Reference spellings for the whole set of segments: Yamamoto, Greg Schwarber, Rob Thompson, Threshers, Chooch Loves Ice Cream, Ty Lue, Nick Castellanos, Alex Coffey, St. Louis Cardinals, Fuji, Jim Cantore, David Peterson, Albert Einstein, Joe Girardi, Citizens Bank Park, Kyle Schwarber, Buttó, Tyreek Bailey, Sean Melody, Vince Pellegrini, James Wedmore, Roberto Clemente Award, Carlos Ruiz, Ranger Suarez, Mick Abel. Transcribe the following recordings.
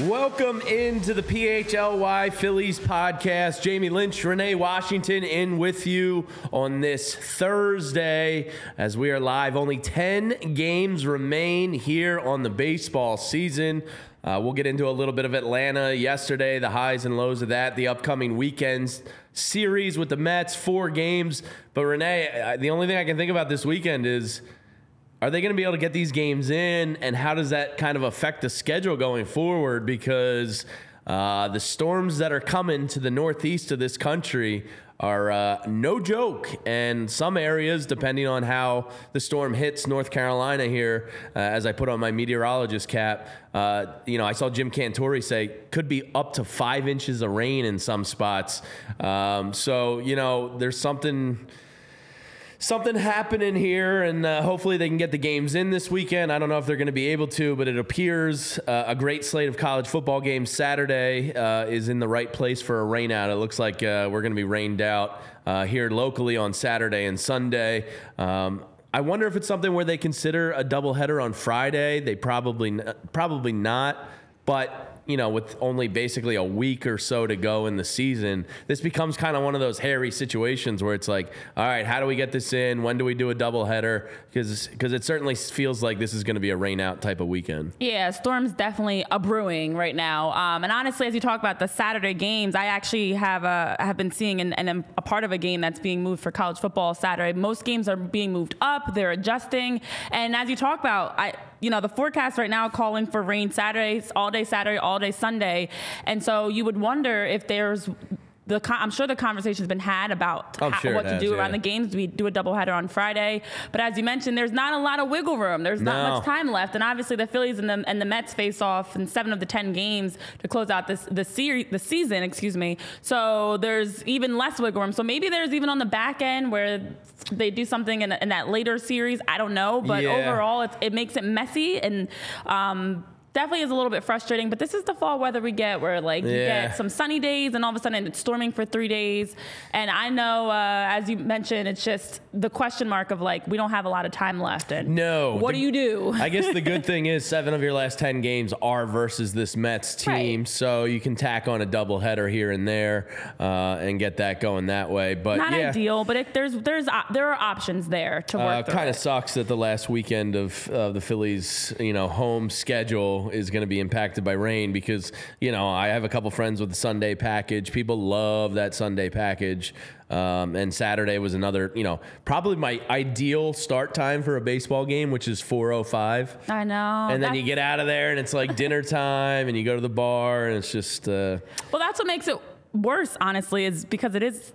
Welcome into the PHLY Phillies podcast. Jamie Lynch, Renee Washington in with you on this Thursday as we are live. Only 10 games remain here on the baseball season. We'll get into a little bit of Atlanta yesterday, the highs and lows of that, the upcoming weekend's series with the Mets, 4 games. But Renee, the only thing I can think about this weekend is, are they going to be able to get these games in, and how does that kind of affect the schedule going forward? Because the storms that are coming to the northeast of this country are no joke. And some areas, depending on how the storm hits North Carolina here, as I put on my meteorologist cap, I saw Jim Cantore say could be up to 5 inches of rain in some spots. So there's something happening here, and hopefully they can get the games in this weekend. I don't know if they're going to be able to, but it appears a great slate of college football games Saturday is in the right place for a rainout. It looks like we're going to be rained out here locally on Saturday and Sunday. I wonder if it's something where they consider a doubleheader on Friday. They probably not, but with only basically a week or so to go in the season, this becomes kind of one of those hairy situations where it's like, all right, how do we get this in? When do we do a doubleheader? Because it certainly feels like this is going to be a rain-out type of weekend. Yeah, storms definitely are brewing right now. And honestly, as you talk about the Saturday games, I actually have been seeing and a part of a game that's being moved for college football Saturday. Most games are being moved up. They're adjusting. And as you talk about, the forecast right now calling for rain Saturday, all day Saturday, all day Sunday. And so you would wonder if there's I'm sure the conversation's been had about what to do around the games. Do we do a doubleheader on Friday? But as you mentioned, there's not a lot of wiggle room. There's not much time left. And obviously the Phillies and the Mets face off in 7 of the 10 games to close out the season. So there's even less wiggle room. So maybe there's even on the back end where they do something in that later series. I don't know. But overall, it makes it messy and definitely is a little bit frustrating, but this is the fall weather we get where you get some sunny days and all of a sudden it's storming for 3 days. And I know, as you mentioned, it's just the question mark of we don't have a lot of time left. And do you do? I guess the good thing is 7 of your last 10 games are versus this Mets team. Right. So you can tack on a doubleheader here and there and get that going that way. But Not ideal, but there are options there to work through. It kind of sucks that the last weekend of the Phillies, home schedule is going to be impacted by rain because, I have a couple friends with the Sunday package. People love that Sunday package. And Saturday was another, probably my ideal start time for a baseball game, which is 4:05. I know. And then you get out of there and it's like dinner time and you go to the bar and it's just. Well, that's what makes it worse, honestly, is because it is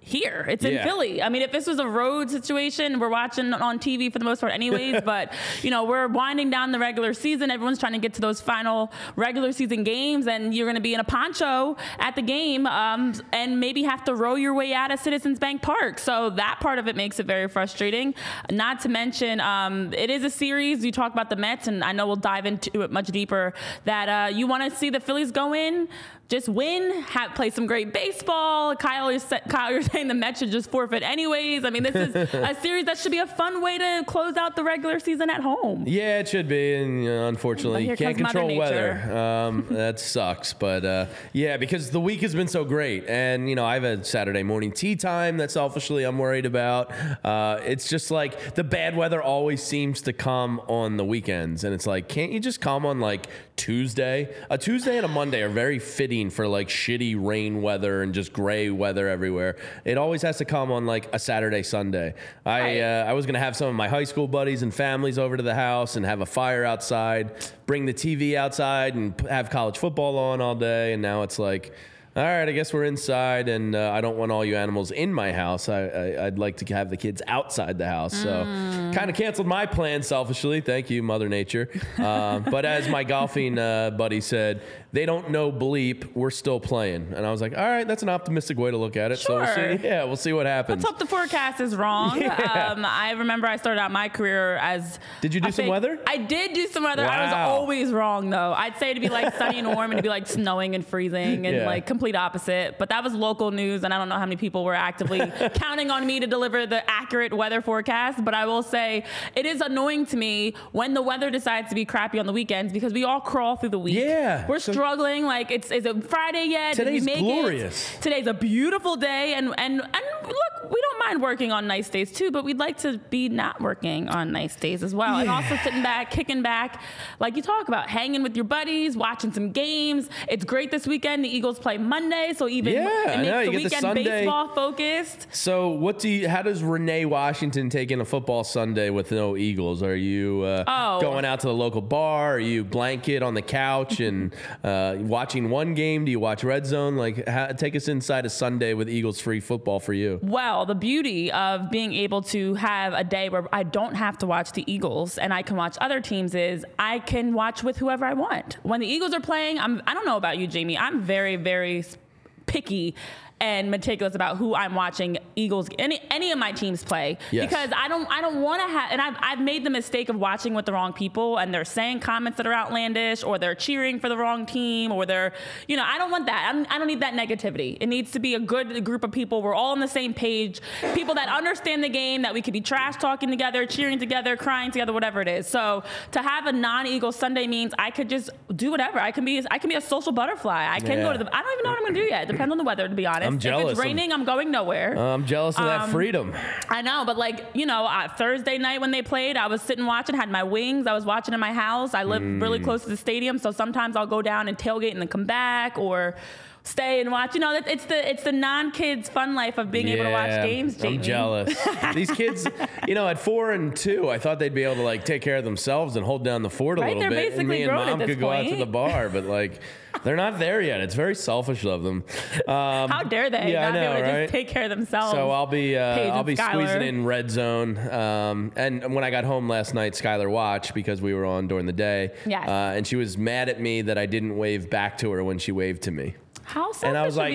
here. It's in Philly. I mean, if this was a road situation, we're watching on TV for the most part anyways, but, you know, we're winding down the regular season. Everyone's trying to get to those final regular season games, and you're going to be in a poncho at the game and maybe have to row your way out of Citizens Bank Park. So that part of it makes it very frustrating. Not to mention, it is a series. You talk about the Mets, and I know we'll dive into it much deeper, that you want to see the Phillies go in, just win, play some great baseball. Kyle, you're saying the Mets should just forfeit anyways. I mean, this is a series that should be a fun way to close out the regular season at home. Yeah, it should be. And unfortunately, you can't control weather. That sucks. But yeah, because the week has been so great. And, you know, I've had Saturday morning tea time that selfishly I'm worried about. It's just like the bad weather always seems to come on the weekends. And it's like, can't you just come on like Tuesday? A Tuesday and a Monday are very fitting for like shitty rain weather and just gray weather everywhere. It always has to come on like a Saturday, Sunday. I was going to have some of my high school buddies and families over to the house and have a fire outside, bring the TV outside and have college football on all day. And now it's like, all right, I guess we're inside, and I don't want all you animals in my house. I'd like to have the kids outside the house. So kind of canceled my plan selfishly. Thank you, Mother Nature. But as my golfing buddy said, they don't know bleep. We're still playing. And I was like, all right, that's an optimistic way to look at it. Sure. So we'll see. Yeah, we'll see what happens. Let's hope the forecast is wrong. Yeah. I remember I started out my career as... Did you do some weather? I did do some weather. Wow. I was always wrong, though. I'd say it'd be like sunny and warm, and it'd be like snowing and freezing and like... complete opposite. But that was local news, and I don't know how many people were actively counting on me to deliver the accurate weather forecast. But I will say it is annoying to me when the weather decides to be crappy on the weekends, because we all crawl through the week. Yeah, we're struggling. Like, is it Friday yet? Today's glorious. Today's a beautiful day, and look, we don't mind working on nice days too, but we'd like to be not working on nice days as well, and also sitting back, kicking back, like you talk about, hanging with your buddies, watching some games. It's great this weekend. The Eagles play Monday, so even it makes the weekend baseball focused. So how does Renee Washington take in a football Sunday with no Eagles? Are you going out to the local bar? Are you blanket on the couch and watching one game? Do you watch Red Zone? Like, take us inside a Sunday with Eagles free football for you. Well, the beauty of being able to have a day where I don't have to watch the Eagles and I can watch other teams is I can watch with whoever I want. When the Eagles are playing, I don't know about you, Jamie. I'm very, very picky and meticulous about who I'm watching Eagles, any of my teams play, because I don't want to have, and I've made the mistake of watching with the wrong people, and they're saying comments that are outlandish, or they're cheering for the wrong team, or they're, you know, I don't want that. I don't need that negativity. It needs to be a good group of people. We're all on the same page, people that understand the game, that we could be trash talking together, cheering together, crying together, whatever it is. So to have a non-Eagle Sunday means I could just do whatever. I can be a social butterfly. I can go to the, I don't even know what I'm going to do yet. It depends on the weather, to be honest. I'm jealous. If it's raining, I'm going nowhere. I'm jealous of that freedom. I know, but like, you know, Thursday night when they played, I was sitting watching, had my wings. I was watching in my house. I live really close to the stadium, so sometimes I'll go down and tailgate and then come back, or stay and watch. You know, it's the non-kids fun life of being able to watch games, Jamie. I'm jealous. These kids, you know, at 4 and 2, I thought they'd be able to like take care of themselves and hold down the fort a little bit. And me and mom could go out to the bar, but like, they're not there yet. It's very selfish of them. How dare they not be able to just take care of themselves? So I'll be squeezing in Red Zone. And when I got home last night, Skylar watched because we were on during the day. Yes. And she was mad at me that I didn't wave back to her when she waved to me. How selfish. And I was like,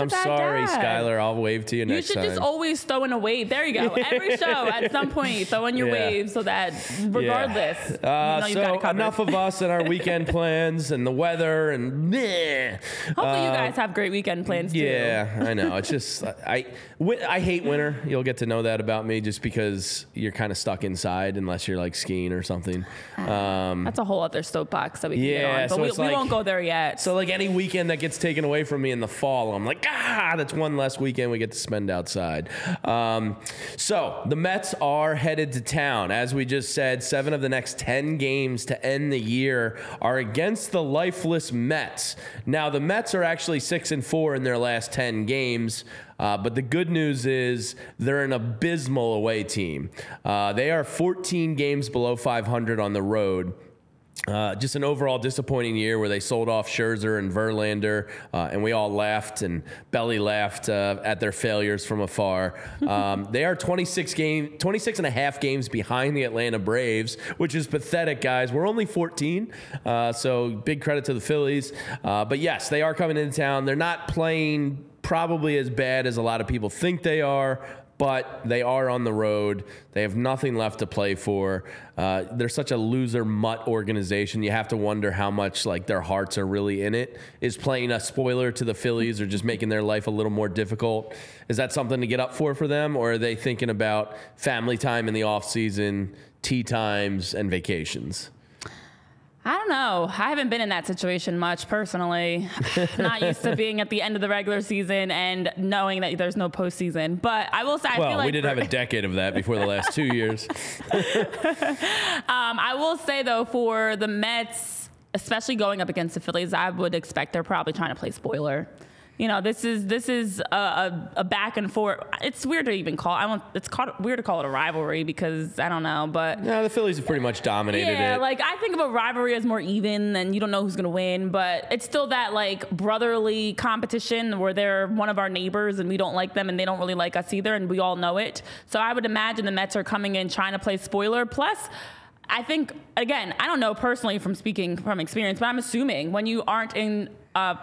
I'm sorry, Skylar. I'll wave to you next time. You should just always throw in a wave. There you go. Every show, at some point, throw in your wave so that regardless, you know you've got it covered. Enough of us and our weekend plans and the weather and bleh. Hopefully you guys have great weekend plans, too. Yeah, I know. It's just, I hate winter. You'll get to know that about me just because you're kind of stuck inside unless you're like skiing or something. That's a whole other soapbox that we can get on. But so we won't go there yet. So like any weekend that gets taken away from me in the fall, I'm like, that's one less weekend we get to spend outside. So the Mets are headed to town. As we just said, 7 of the next 10 games to end the year are against the lifeless Mets. Now the Mets are actually 6-4 in their last 10 games. But the good news is they're an abysmal away team. They are 14 games below .500 on the road. Just an overall disappointing year where they sold off Scherzer and Verlander, and we all laughed and belly laughed at their failures from afar. They are 26 and a half games behind the Atlanta Braves, which is pathetic, guys. We're only 14, so big credit to the Phillies. But yes, they are coming into town. They're not playing probably as bad as a lot of people think they are, but they are on the road. They have nothing left to play for. They're such a loser mutt organization. You have to wonder how much like their hearts are really in it. Is playing a spoiler to the Phillies or just making their life a little more difficult, is that something to get up for them? Or are they thinking about family time in the offseason, tea times, and vacations? I don't know. I haven't been in that situation much personally. Not used to being at the end of the regular season and knowing that there's no postseason. But I will say, we did have a decade of that before the last 2 years. I will say though, for the Mets, especially going up against the Phillies, I would expect they're probably trying to play spoiler. You know, this is a back and forth. It's weird to even call. Weird to call it a rivalry because I don't know, but no, the Phillies have pretty much dominated it. Yeah, like I think of a rivalry as more even, and you don't know who's gonna win, but it's still that like brotherly competition where they're one of our neighbors and we don't like them and they don't really like us either, and we all know it. So I would imagine the Mets are coming in trying to play spoiler. Plus, I think again, I don't know personally from experience, but I'm assuming when you aren't in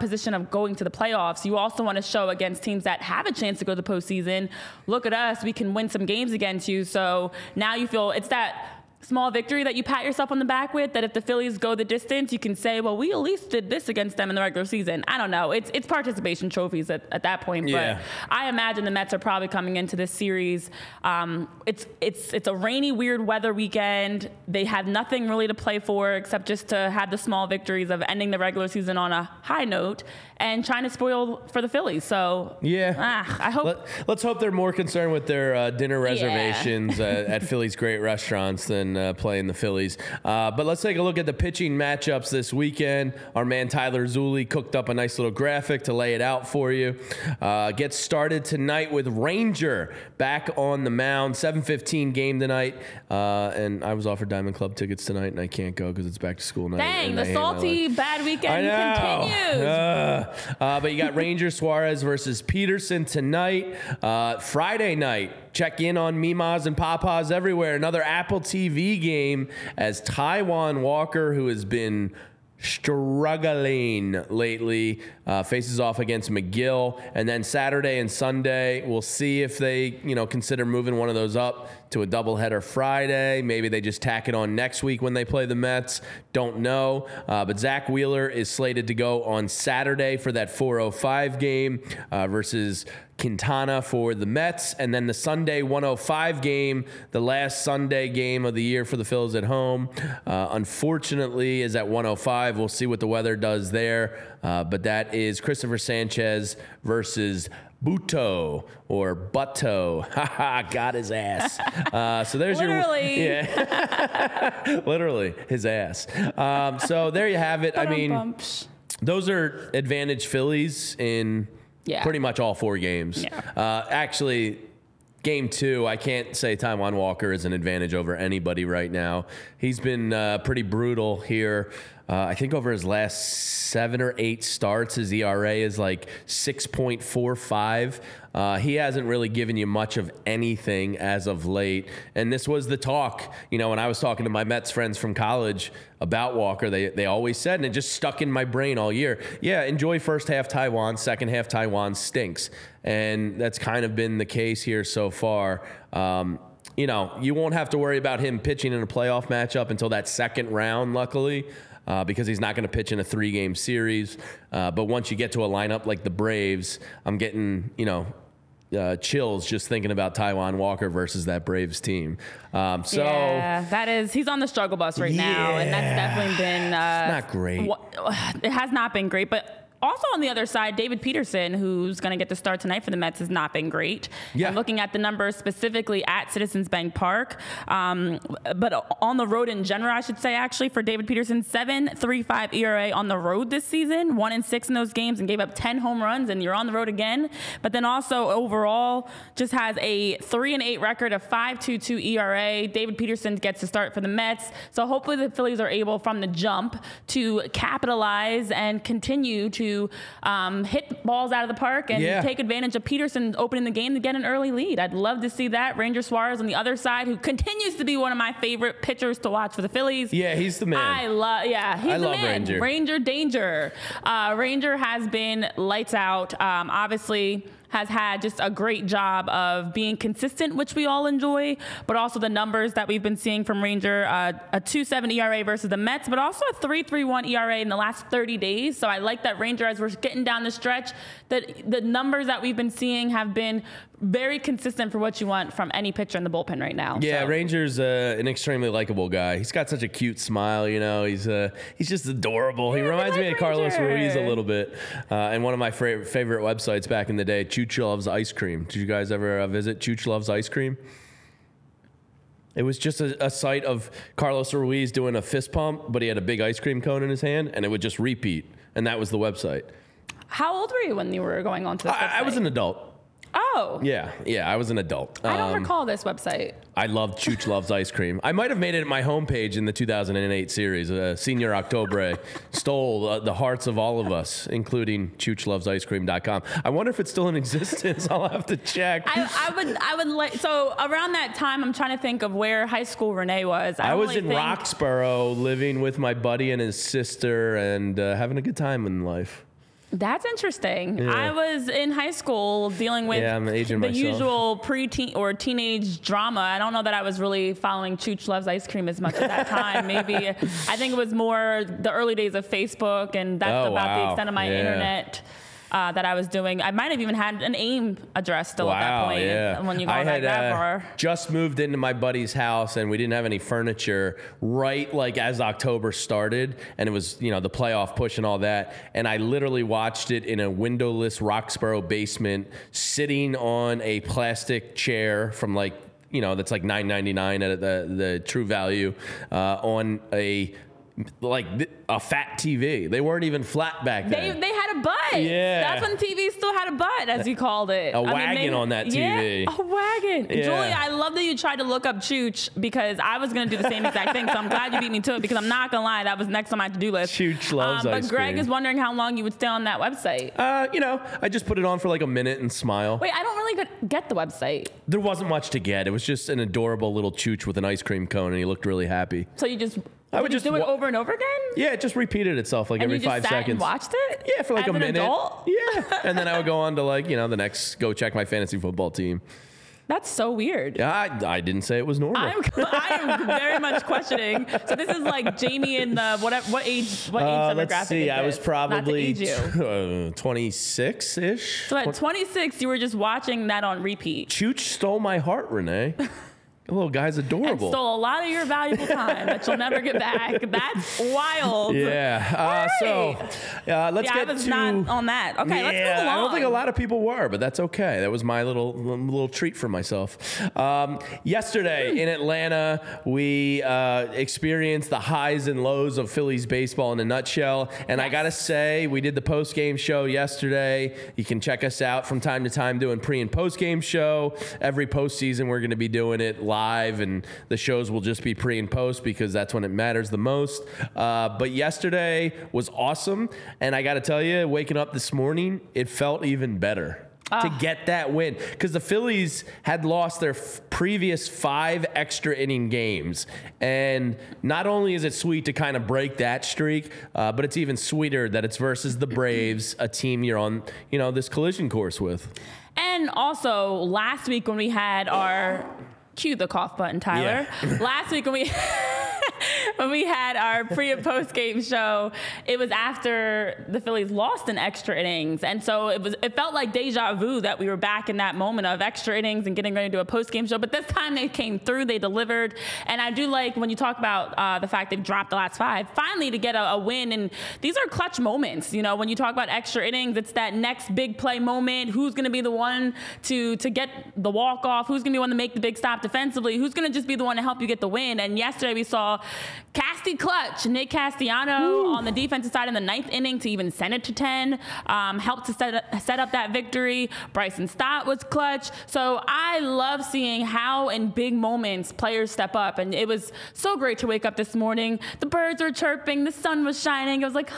position of going to the playoffs, you also want to show against teams that have a chance to go to the postseason, look at us, we can win some games against you. So now you feel it's that small victory that you pat yourself on the back with, that if the Phillies go the distance, you can say, well, we at least did this against them in the regular season. I don't know. It's participation trophies at that point. But yeah. I imagine the Mets are probably coming into this series. It's a rainy, weird weather weekend. They have nothing really to play for except just to have the small victories of ending the regular season on a high note and trying to spoil for the Phillies. So yeah, I hope. Let's hope they're more concerned with their dinner reservations at Philly's great restaurants than playing the Phillies. But let's take a look at the pitching matchups this weekend. Our man Tyler Zulli cooked up a nice little graphic to lay it out for you. Gets started tonight with Ranger back on the mound. 7:15 game tonight. And I was offered Diamond Club tickets tonight, and I can't go because it's back to school night. Dang, the salty bad weekend continues. But you got Ranger Suarez versus Peterson tonight. Friday night, check in on Mimas and Papas everywhere. Another Apple TV game as Taijuan Walker, who has been struggling lately, faces off against McGill. And then Saturday and Sunday, we'll see if they, consider moving one of those up to a doubleheader Friday. Maybe they just tack it on next week when they play the Mets. Don't know. But Zach Wheeler is slated to go on Saturday for that 4:05 game versus Quintana for the Mets. And then the Sunday 1:05 game, the last Sunday game of the year for the Phillies at home, unfortunately is at 1:05. We'll see what the weather does there. But that is Christopher Sanchez versus Buttó or Buttó. Got his ass. So there's literally. Literally his ass. So there you have it. I mean, those are advantage Phillies in pretty much all four games. Yeah. Actually, game two, I can't say Taijuan Walker is an advantage over anybody right now. He's been pretty brutal here. I think over his last 7 or 8 starts, his ERA is like 6.45. He hasn't really given you much of anything as of late. And this was the talk, when I was talking to my Mets friends from college about Walker, they always said, and it just stuck in my brain all year, enjoy first half Taijuan, second half Taijuan stinks. And that's kind of been the case here so far. You won't have to worry about him pitching in a playoff matchup until that second round, luckily, because he's not going to pitch in a 3-game series. But once you get to a lineup like the Braves, I'm getting, chills just thinking about Taijuan Walker versus that Braves team. He's on the struggle bus right now, and that's definitely been not great. It has not been great, but Also on the other side, David Peterson, who's going to get the start tonight for the Mets, has not been great. Yeah. And looking at the numbers specifically at Citizens Bank Park, but on the road in general, I should say, actually, for David Peterson, 7.35 ERA on the road this season, 1-6 in those games, and gave up 10 home runs, and you're on the road again. But then also overall just has a 3-8 record, a 5.22 ERA. David Peterson gets to start for the Mets. So hopefully the Phillies are able from the jump to capitalize and continue to hit balls out of the park and take advantage of Peterson opening the game to get an early lead. I'd love to see that. Ranger Suarez on the other side, who continues to be one of my favorite pitchers to watch for the Phillies. Yeah, he's the man. I love Ranger. Ranger danger. Ranger has been lights out. Obviously has had just a great job of being consistent, which we all enjoy, but also the numbers that we've been seeing from Ranger, a 2.7 ERA versus the Mets, but also a 3.31 ERA in the last 30 days. So I like that Ranger, as we're getting down the stretch, that the numbers that we've been seeing have been very consistent for what you want from any pitcher in the bullpen right now. Yeah, so. Ranger's an extremely likable guy. He's got such a cute smile, you know. He's just adorable. Yeah, he reminds me of Carlos Ruiz a little bit. And one of my favorite websites back in the day, Chooch Loves Ice Cream. Did you guys ever visit Chooch Loves Ice Cream? It was just a sight of Carlos Ruiz doing a fist pump, but he had a big ice cream cone in his hand, and it would just repeat. And that was the website. How old were you when you were going on to this website? I was an adult. Oh. Yeah, I was an adult. I don't recall this website. I loved Chooch Loves Ice Cream. I might have made it my homepage in the 2008 series. Senior Octobre stole the hearts of all of us, including ChoochLovesIceCream.com. I wonder if it's still in existence. I'll have to check. I would like. So around that time, I'm trying to think of where high school Renee was. I was in Roxborough, living with my buddy and his sister, and having a good time in life. That's interesting. Yeah. I was in high school dealing with usual preteen or teenage drama. I don't know that I was really following Chooch Loves Ice Cream as much at that time. Maybe I think it was more the early days of Facebook, and that's the extent of my internet that I was doing. I might have even had an AIM address still at that point. Yeah. When you go back that far. Just moved into my buddy's house, and we didn't have any furniture right like as October started, and it was the playoff push and all that, and I literally watched it in a windowless Roxborough basement, sitting on a plastic chair from that's like $9.99 at the True Value, on a fat TV. They weren't even flat back then. They had a butt. Yeah. That's when TV still had a butt, as you called it. On that TV. Yeah, a wagon. Yeah. Julie, I love that you tried to look up Chooch, because I was going to do the same exact thing, so I'm glad you beat me to it, because I'm not going to lie, that was next on my to-do list. Chooch Loves Ice Cream. But Greg is wondering how long you would stay on that website. I just put it on for like a minute and smile. Wait, I don't really get the website. There wasn't much to get. It was just an adorable little Chooch with an ice cream cone, and he looked really happy. So you just... I would just do it over and over again? Yeah, it just repeated itself every 5 seconds. And you just sat and watched it? Yeah, for like a minute. As an adult? Yeah. And then I would go on to the next, go check my fantasy football team. That's so weird. I didn't say it was normal. I am very much questioning. So this is like Jamie in the what age demographic? Let's see. I was probably 26-ish. So at 26, you were just watching that on repeat. Chooch stole my heart, Renee. The little guy's adorable. And stole a lot of your valuable time that you'll never get back. That's wild. Yeah. Let's get to... I was not on that. Okay, let's move along. I don't think a lot of people were, but that's okay. That was my little treat for myself. Yesterday in Atlanta, we experienced the highs and lows of Phillies baseball in a nutshell. And I got to say, we did the post-game show yesterday. You can check us out from time to time doing pre- and post-game show. Every postseason, we're going to be doing it live, and the shows will just be pre and post, because that's when it matters the most. But yesterday was awesome, and I gotta tell you, waking up this morning, it felt even better to get that win, because the Phillies had lost their previous 5 extra inning games, and not only is it sweet to kind of break that streak, but it's even sweeter that it's versus the Braves, a team you're on this collision course with. And also last week when we had our Cue the cough button, Tyler. Yeah. Last week when we when we had our pre and post game show, it was after the Phillies lost in extra innings. And so it felt like deja vu that we were back in that moment of extra innings and getting ready to do a post game show. But this time they came through, they delivered. And I do like when you talk about the fact they've dropped the last five, finally to get a win. And these are clutch moments. You know, when you talk about extra innings, it's that next big play moment. Who's going to be the one to get the walk off? Who's going to be the one to make the big stop defensively? Who's going to just be the one to help you get the win? And yesterday we saw Casty clutch, Nick Castellanos on the defensive side in the ninth inning to even send it to 10, helped to set up that victory. Bryson Stott was clutch. So I love seeing how in big moments players step up. And it was so great to wake up this morning. The birds were chirping. The sun was shining. It was like,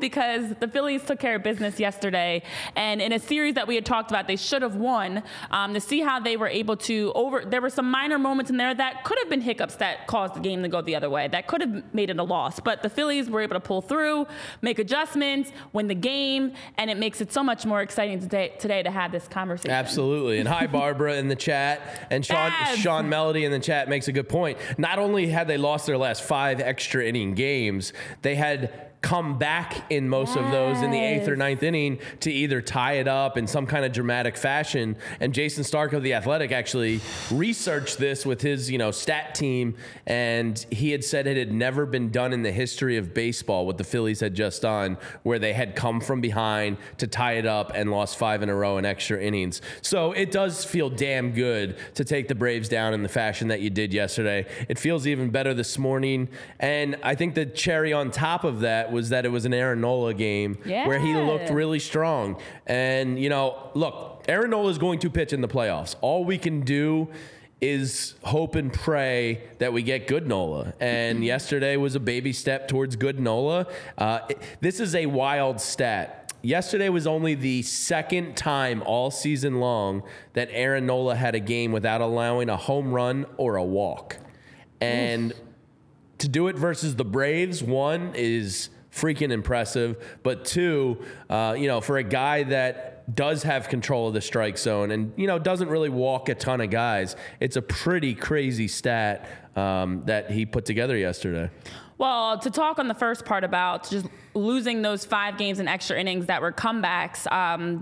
because the Phillies took care of business yesterday. And in a series that we had talked about, they should have won. To see how they were able to there were some minor moments in there that could have been hiccups that caused the game to go the other way. That could have made it a loss. But the Phillies were able to pull through, make adjustments, win the game, and it makes it so much more exciting today to have this conversation. Absolutely. And hi, Barbara in the chat. And Sean Melody in the chat makes a good point. Not only had they lost their last five extra inning games, they had come back in most of those in the 8th or 9th inning to either tie it up in some kind of dramatic fashion. And Jason Stark of The Athletic actually researched this with his, stat team. And he had said it had never been done in the history of baseball, what the Phillies had just done, where they had come from behind to tie it up and lost five in a row in extra innings. So it does feel damn good to take the Braves down in the fashion that you did yesterday. It feels even better this morning. And I think the cherry on top of that was that it was an Aaron Nola game where he looked really strong. And, look, Aaron Nola is going to pitch in the playoffs. All we can do is hope and pray that we get good Nola. And yesterday was a baby step towards good Nola. This is a wild stat. Yesterday was only the second time all season long that Aaron Nola had a game without allowing a home run or a walk. And to do it versus the Braves, one, is freaking impressive. But two, for a guy that does have control of the strike zone and, doesn't really walk a ton of guys, it's a pretty crazy stat that he put together yesterday. Well, to talk on the first part about just losing those five games and extra innings that were comebacks,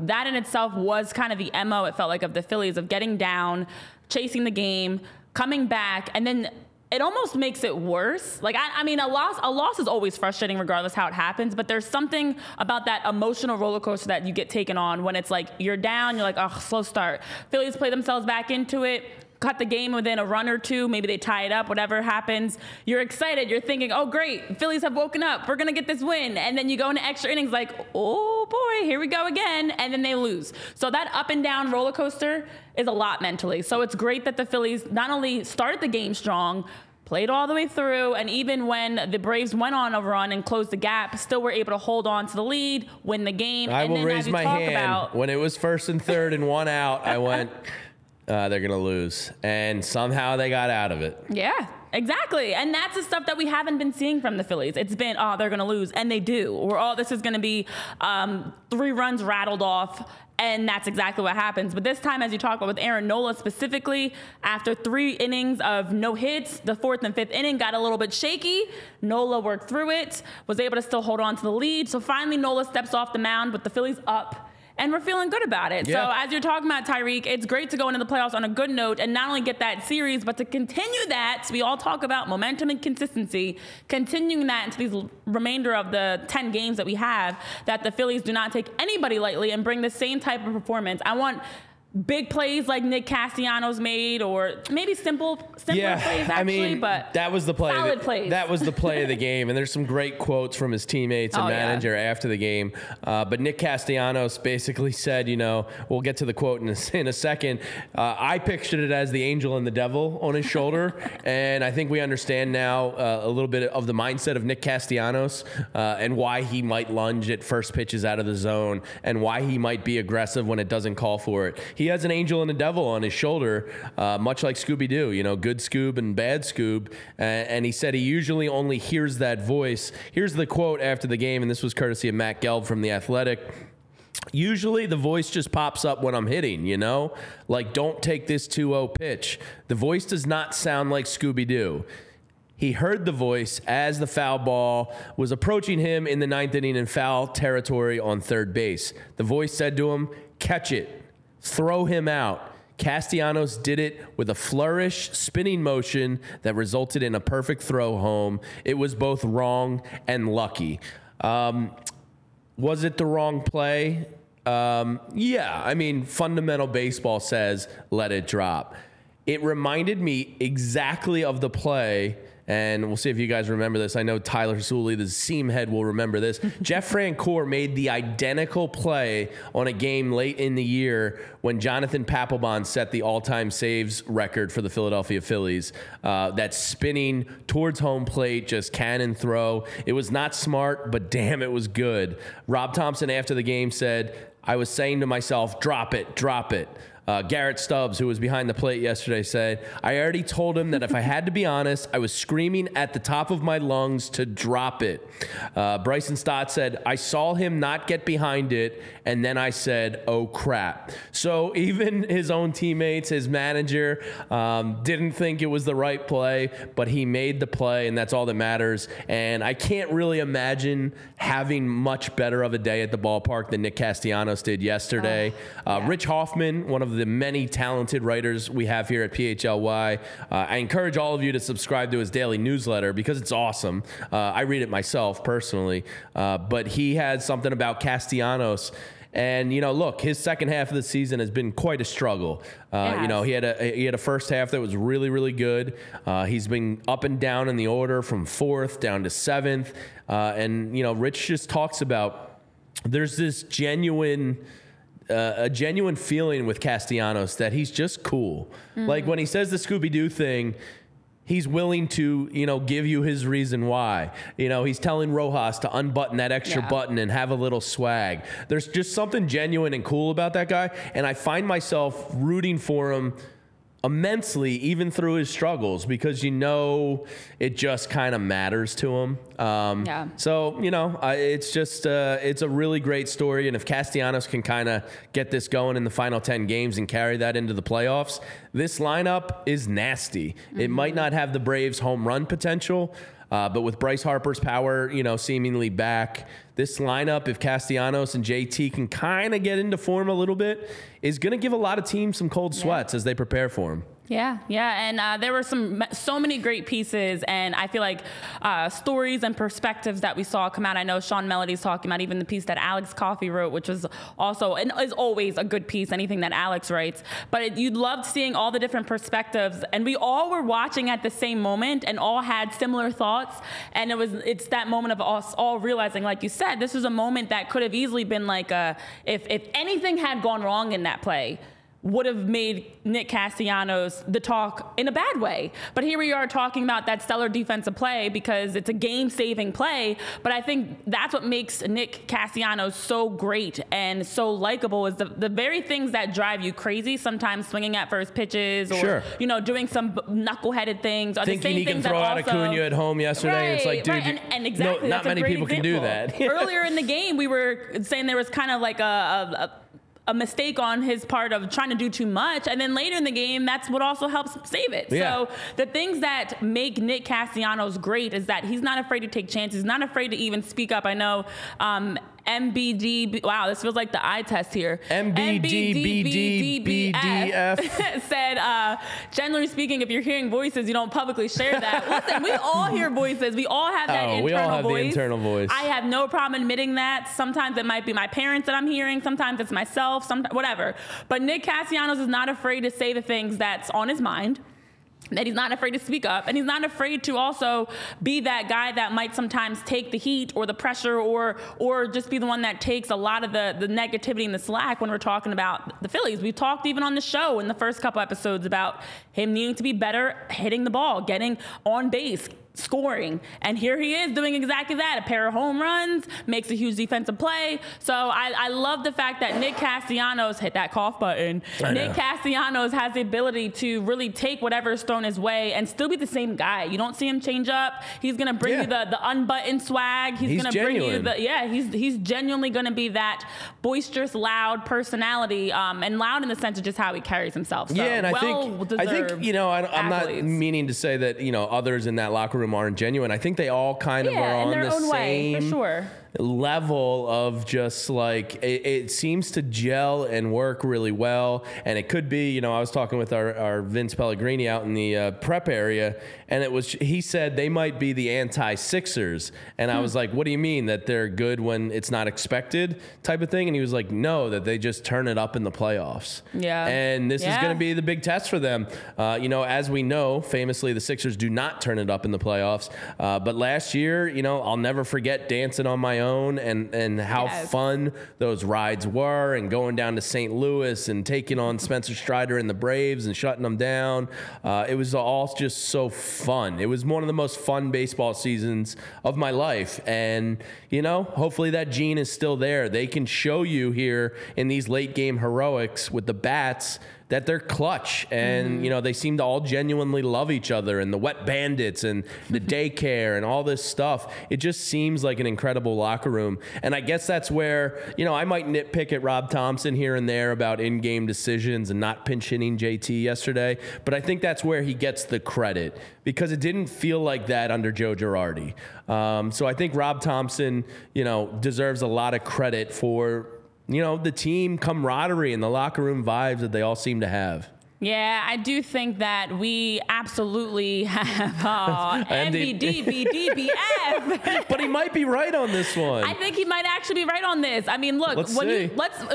that in itself was kind of the MO, it felt like, of the Phillies, of getting down, chasing the game, coming back, and then it almost makes it worse. Like, I mean, a loss is always frustrating regardless how it happens, but there's something about that emotional roller coaster that you get taken on when it's like you're down, you're like, oh, slow start. Phillies play themselves back into it, cut the game within a run or two, maybe they tie it up, whatever happens. You're excited, you're thinking, oh, great, Phillies have woken up, we're going to get this win. And then you go into extra innings like, oh, boy, here we go again, and then they lose. So that up and down roller coaster is a lot mentally. So it's great that the Phillies not only started the game strong, played all the way through, and even when the Braves went on a run and closed the gap, still were able to hold on to the lead, win the game. I will raise my hand. When it was first and third and one out, I went, they're going to lose. And somehow they got out of it. Yeah, exactly. And that's the stuff that we haven't been seeing from the Phillies. It's been, oh, they're going to lose. And they do. Or, oh, this is going to be 3 runs rattled off. And that's exactly what happens. But this time, as you talk about with Aaron Nola specifically, after 3 innings of no hits, the 4th and 5th inning got a little bit shaky. Nola worked through it, was able to still hold on to the lead. So finally, Nola steps off the mound with the Phillies up. And we're feeling good about it. Yeah. So as you're talking about, Tyreek, it's great to go into the playoffs on a good note and not only get that series, but to continue that. So we all talk about momentum and consistency, continuing that into these remainder of the 10 games that we have, that the Phillies do not take anybody lightly and bring the same type of performance. I want big plays like Nick Castellanos made, or maybe simpler plays, actually, but that was the play. Solid plays. That was the play of the game, and there's some great quotes from his teammates and manager after the game. But Nick Castellanos basically said, we'll get to the quote in a second. I pictured it as the angel and the devil on his shoulder, and I think we understand now a little bit of the mindset of Nick Castellanos and why he might lunge at first pitches out of the zone and why he might be aggressive when it doesn't call for it. He has an angel and a devil on his shoulder, much like Scooby-Doo, good Scoob and bad Scoob. And he said he usually only hears that voice. Here's the quote after the game, and this was courtesy of Matt Gelb from The Athletic. Usually the voice just pops up when I'm hitting, like, don't take this 2-0 pitch. The voice does not sound like Scooby-Doo. He heard the voice as the foul ball was approaching him in the ninth inning in foul territory on third base. The voice said to him, "Catch it. Throw him out." Castellanos did it with a flourish spinning motion that resulted in a perfect throw home. It was both wrong and lucky. Was it the wrong play? Yeah. I mean, fundamental baseball says let it drop. It reminded me exactly of the play, and we'll see if you guys remember this. I know Tyler Zulli, the seam head, will remember this. Jeff Francoeur made the identical play on a game late in the year when Jonathan Papelbon set the all-time saves record for the Philadelphia Phillies. That spinning towards home plate, just cannon throw. It was not smart, but damn, it was good. Rob Thompson after the game said, "I was saying to myself, drop it, drop it." Garrett Stubbs, who was behind the plate yesterday, said, "I already told him that if I had to be honest, I was screaming at the top of my lungs to drop it." Bryson Stott said, "I saw him not get behind it, and then I said, oh, crap." So even his own teammates, his manager, didn't think it was the right play, but he made the play, and that's all that matters. And I can't really imagine having much better of a day at the ballpark than Nick Castellanos did yesterday. Rich Hoffman, one of the many talented writers we have here at PHLY. I encourage all of you to subscribe to his daily newsletter because it's awesome. I read it myself personally, but he has something about Castellanos. And, you know, look, his second half of the season has been quite a struggle. You know, he had a first half that was really, really good. He's been up and down in the order from 4th down to 7th. And, you know, Rich just talks about there's this genuine... a genuine feeling with Castellanos that he's just cool. Mm-hmm. Like when he says the Scooby-Doo thing, he's willing to, you know, give you his reason why. You know, he's telling Rojas to unbutton that extra button and have a little swag. There's just something genuine and cool about that guy. And I find myself rooting for him immensely, even through his struggles, because, you know, it just kind of matters to him. So, you know, it's just it's a really great story. And if Castellanos can kind of get this going in the final 10 games and carry that into the playoffs, this lineup is nasty. Mm-hmm. It might not have the Braves home run potential, but with Bryce Harper's power, you know, seemingly back, this lineup, if Castellanos and JT can kind of get into form a little bit, is going to give a lot of teams some cold sweats as they prepare for him. Yeah. And there were so many great pieces, and I feel like stories and perspectives that we saw come out. I know Sean Melody's talking about even the piece that Alex Coffey wrote, which was also and is always a good piece, anything that Alex writes. But you loved seeing all the different perspectives, and we all were watching at the same moment and all had similar thoughts. And it's that moment of us all realizing, like you said, this was a moment that could have easily been like if anything had gone wrong in that play, would have made Nick Castellanos the talk in a bad way. But here we are talking about that stellar defensive play because it's a game-saving play. But I think that's what makes Nick Castellanos so great and so likable is the very things that drive you crazy, sometimes swinging at first pitches or, you know, doing some knuckleheaded things. Are thinking the same things he can throw out Acuna at home yesterday. Right, it's like, dude, and exactly, not many people can do that. Earlier in the game, we were saying there was kind of like a mistake on his part of trying to do too much. And then later in the game, that's what also helps save it. Yeah. So the things that make Nick Castellanos great is that he's not afraid to take chances. He's not afraid to even speak up. I know, MBD. Wow, this feels like the eye test here. MBDBDBDF said, generally speaking, if you're hearing voices, you don't publicly share that. Listen, we all hear voices. We all have that internal voice. We all have the internal voice. I have no problem admitting that. Sometimes it might be my parents that I'm hearing. Sometimes it's myself. Whatever. But Nick Castellanos is not afraid to say the things that's on his mind, that he's not afraid to speak up, and he's not afraid to also be that guy that might sometimes take the heat or the pressure or just be the one that takes a lot of the negativity and the slack when we're talking about the Phillies. We talked even on the show in the first couple episodes about him needing to be better hitting the ball, getting on base, scoring, and here he is doing exactly that. A pair of home runs, makes a huge defensive play. So I love the fact that Nick Castellanos hit that cough button. Nick Castellanos has the ability to really take whatever is thrown his way and still be the same guy. You don't see him change up. He's gonna bring you the unbuttoned swag. He's gonna genuine. Bring you he's genuinely gonna be that boisterous, loud personality, and loud in the sense of just how he carries himself. So, and I think you know I'm not meaning to say that, you know, others in that locker room room are and genuine. I think they all kind of are on the same level of just like it seems to gel and work really well. And it could be, you know, I was talking with our Vince Pellegrini out in the prep area, and it was, he said they might be the anti-Sixers. And I was like, what do you mean, that they're good when it's not expected type of thing? And he was like, no, that they just turn it up in the playoffs. Yeah. And this is going to be the big test for them. You know, as we know, famously, the Sixers do not turn it up in the playoffs. But last year, you know, I'll never forget dancing on my own and how fun those rides were, and going down to St. Louis and taking on Spencer Strider and the Braves and shutting them down. It was all just so fun. It was one of the most fun baseball seasons of my life. And, you know, hopefully that gene is still there. They can show you here in these late game heroics with the bats that they're clutch, and you know, they seem to all genuinely love each other, and the Wet Bandits and the daycare and all this stuff. It just seems like an incredible locker room. And I guess that's where, you know, I might nitpick at Rob Thompson here and there about in-game decisions and not pinch hitting JT yesterday, but I think that's where he gets the credit, because it didn't feel like that under Joe Girardi. So I think Rob Thompson, you know, deserves a lot of credit for, you know, the team camaraderie and the locker room vibes that they all seem to have. Yeah, I do think that we absolutely have MVD, but he might be right on this one. I think he might actually be right on this. I mean, look, when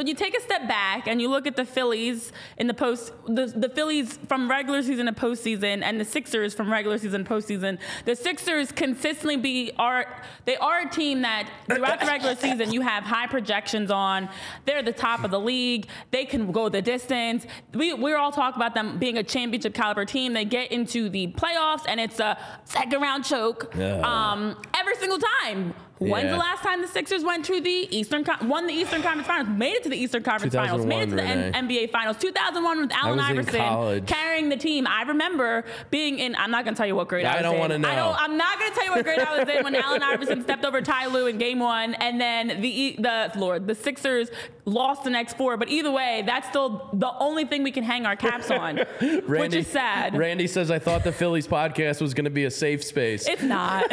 you take a step back and you look at the Phillies in the post, the Phillies from regular season to postseason, and the Sixers from regular season to postseason. The Sixers consistently are a team that throughout the regular season you have high projections on. They're the top of the league. They can go the distance. We're all talking about them being a championship caliber team. They get into the playoffs and it's a second round choke every single time. When's the last time the Sixers went to the Eastern Conference Finals, made it to the Eastern Conference Finals, made it to the NBA Finals? 2001 with Allen Iverson carrying the team. I remember being in, I'm not going to tell you what grade I was in. I don't want to know. I'm not going to tell you what grade I was in when Allen Iverson stepped over Ty Lue in game one, and then the Sixers lost the next four. But either way, that's still the only thing we can hang our caps on, which is sad. Randy says, I thought the Phillies podcast was going to be a safe space. It's not.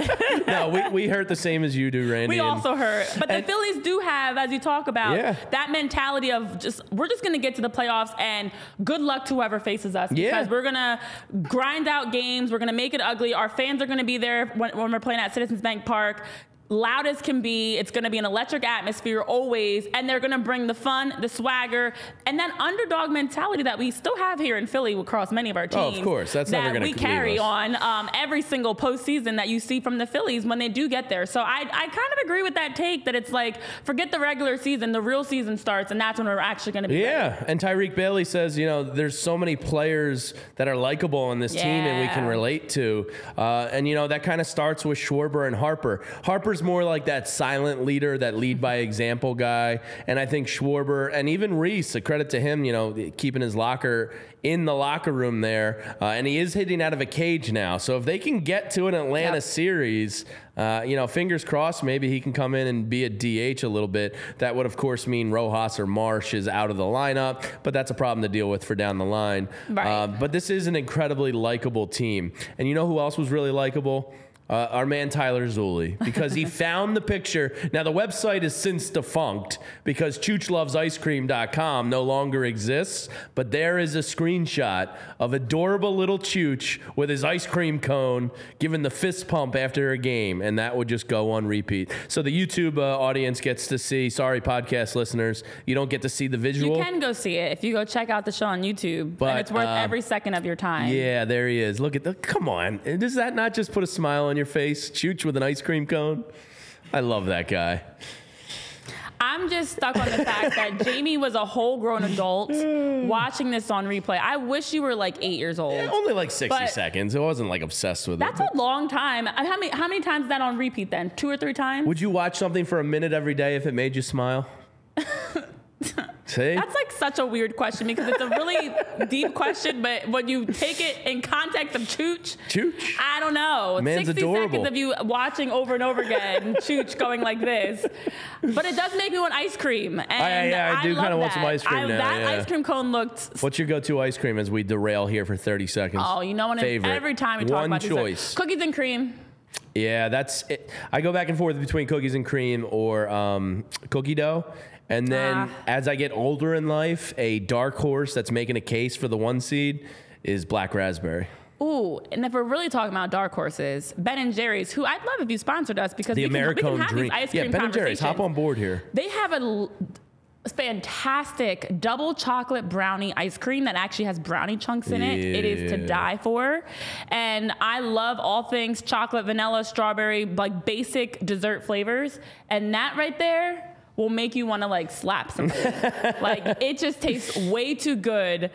No, we heard the same as you do. Randy. We also heard. But the Phillies do have, as you talk about, that mentality of just, we're just going to get to the playoffs and good luck to whoever faces us, because we're going to grind out games. We're going to make it ugly. Our fans are going to be there when we're playing at Citizens Bank Park. Loud as can be. It's going to be an electric atmosphere always, and they're going to bring the fun, the swagger, and that underdog mentality that we still have here in Philly across many of our teams. Oh, of course. That's never going to carry on every single postseason that you see from the Phillies when they do get there. So I kind of agree with that take, that it's like, forget the regular season, the real season starts, and that's when we're actually going to be ready. And Tyreek Bailey says, you know, there's so many players that are likable on this team and we can relate to. And, you know, that kind of starts with Schwarber and Harper. Harper's more like that silent leader, that lead by example guy. And I think Schwarber and even Reese, a credit to him, you know, keeping his locker in the locker room there. And he is hitting out of a cage now. So if they can get to an Atlanta series, you know, fingers crossed, maybe he can come in and be a DH a little bit. That would, of course, mean Rojas or Marsh is out of the lineup, but that's a problem to deal with for down the line. Right. But this is an incredibly likable team. And you know who else was really likable? Our man Tyler Zulli, because he found the picture. Now, the website is since defunct because ChoochLovesIceCream.com no longer exists, but there is a screenshot of adorable little Chooch with his ice cream cone giving the fist pump after a game, and that would just go on repeat. So the YouTube audience gets to see. Sorry, podcast listeners, you don't get to see the visual. You can go see it if you go check out the show on YouTube, but it's worth every second of your time. Yeah, there he is. Look at the. Come on, does that not just put a smile on your face? Chooch with an ice cream cone. I love that guy. I'm just stuck on the fact that Jamie was a whole grown adult watching this on replay. I wish you were like 8 years old. Yeah, only like 60 seconds. I wasn't like obsessed with it. That's a long time. How many times is that on repeat then? 2 or 3 times? Would you watch something for a minute every day if it made you smile? See? That's like such a weird question, because it's a really deep question, but when you take it in context of Chooch, I don't know. Man's 60 adorable. Seconds of you watching over and over again Chooch going like this, but it does make me want ice cream, and I do kind of want some ice cream now. That ice cream cone looked. What's your go-to ice cream as we derail here for 30 seconds? Oh, you know, every time we talk about this, cookies and cream. Yeah, that's it. I go back and forth between cookies and cream or cookie dough. And then as I get older in life, a dark horse that's making a case for the one seed is black raspberry. Ooh, and if we're really talking about dark horses, Ben and Jerry's, who I'd love if you sponsored us because we can have these ice cream conversations. Yeah, Ben and Jerry's, hop on board here. They have a fantastic double chocolate brownie ice cream that actually has brownie chunks in it. It is to die for. And I love all things chocolate, vanilla, strawberry, like basic dessert flavors. And that right there will make you want to like slap somebody. Like it just tastes way too good.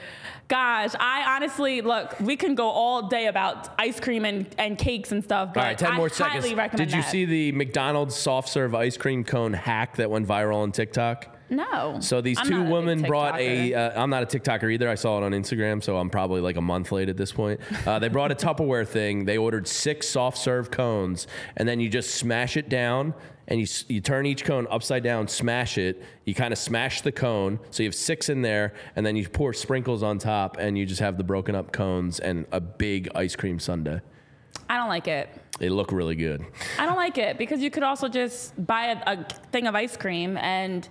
Gosh, I honestly, look, we can go all day about ice cream and cakes and stuff, but all right, 10 more seconds. Highly recommend that. Did you see the McDonald's soft serve ice cream cone hack that went viral on TikTok? No. So these two women brought I'm not a TikToker either. I saw it on Instagram, so I'm probably like a month late at this point. They brought a Tupperware thing. They ordered 6 soft serve cones, and then you just smash it down, and you turn each cone upside down, smash it. You kind of smash the cone, so you have 6 in there, and then you pour sprinkles on top, and you just have the broken up cones and a big ice cream sundae. I don't like it. They look really good. I don't like it because you could also just buy a thing of ice cream and...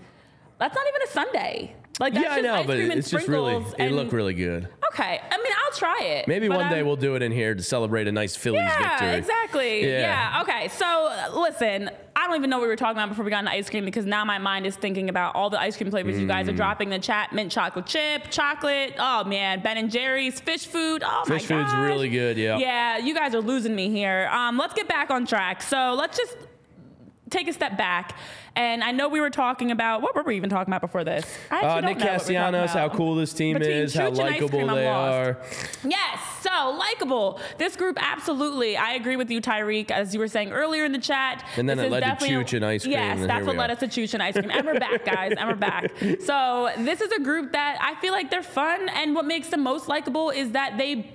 That's not even a sundae. Like that's ice cream and sprinkles. It looked really good. Okay. I mean, I'll try it. Maybe one day we'll do it in here to celebrate a nice Phillies victory. Yeah, exactly. Yeah. Okay. So listen, I don't even know what we were talking about before we got into ice cream because now my mind is thinking about all the ice cream flavors you guys are dropping in the chat. Mint chocolate chip, chocolate. Oh, man. Ben and Jerry's, fish food. Oh, my gosh. Fish food's really good, yeah. Yeah. You guys are losing me here. Let's get back on track. So let's just take a step back. And I know we were talking about, what were we even talking about before this? I actually don't know. Nick Castellanos, how cool this team is, how likable they are. Yes, so likable. This group, absolutely. I agree with you, Tyreek, as you were saying earlier in the chat. And then it led to Chooch and ice cream. Yes, that's what led us to Chooch and ice cream. And we're back, guys, and we're back. So this is a group that I feel like they're fun. And what makes them most likable is that they,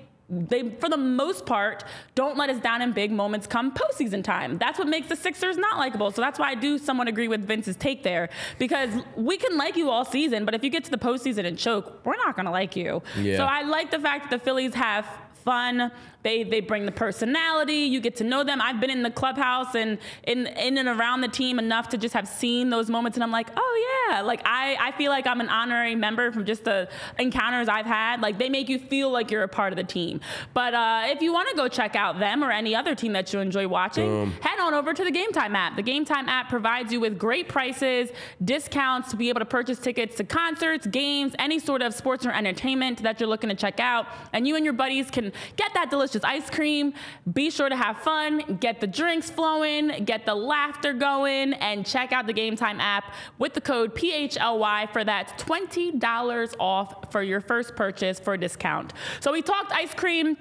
for the most part, don't let us down in big moments come postseason time. That's what makes the Sixers not likable. So that's why I do somewhat agree with Vince's take there, because we can like you all season, but if you get to the postseason and choke, we're not going to like you. Yeah. So I like the fact that the Phillies have fun. They bring the personality. You get to know them. I've been in the clubhouse and in and around the team enough to just have seen those moments, and I'm like, oh yeah, like I feel like I'm an honorary member from just the encounters I've had. Like they make you feel like you're a part of the team. But if you want to go check out them or any other team that you enjoy watching, head on over to the Game Time app. The Game Time app provides you with great prices, discounts to be able to purchase tickets to concerts, games, any sort of sports or entertainment that you're looking to check out, and you and your buddies can get that delicious ice cream. Be sure to have fun, get the drinks flowing, get the laughter going, and check out the Game Time app with the code PHLY for that $20 off for your first purchase for a discount. So we talked ice cream.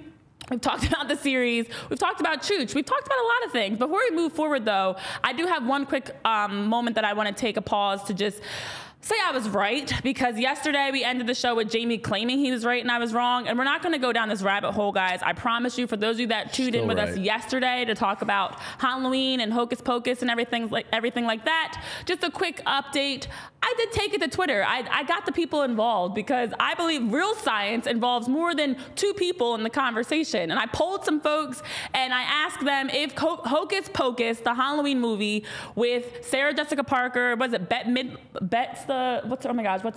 We've talked about the series. We've talked about Chooch. We've talked about a lot of things. Before we move forward, though, I do have one quick moment that I want to take a pause to just say I was right, because yesterday we ended the show with Jamie claiming he was right and I was wrong. And we're not going to go down this rabbit hole, guys. I promise you, for those of you that tuned in with us yesterday to talk about Halloween and Hocus Pocus and everything like that, just a quick update. I did take it to Twitter. I got the people involved because I believe real science involves more than 2 people in the conversation. And I polled some folks and I asked them if Hocus Pocus, the Halloween movie with Sarah Jessica Parker, was it what's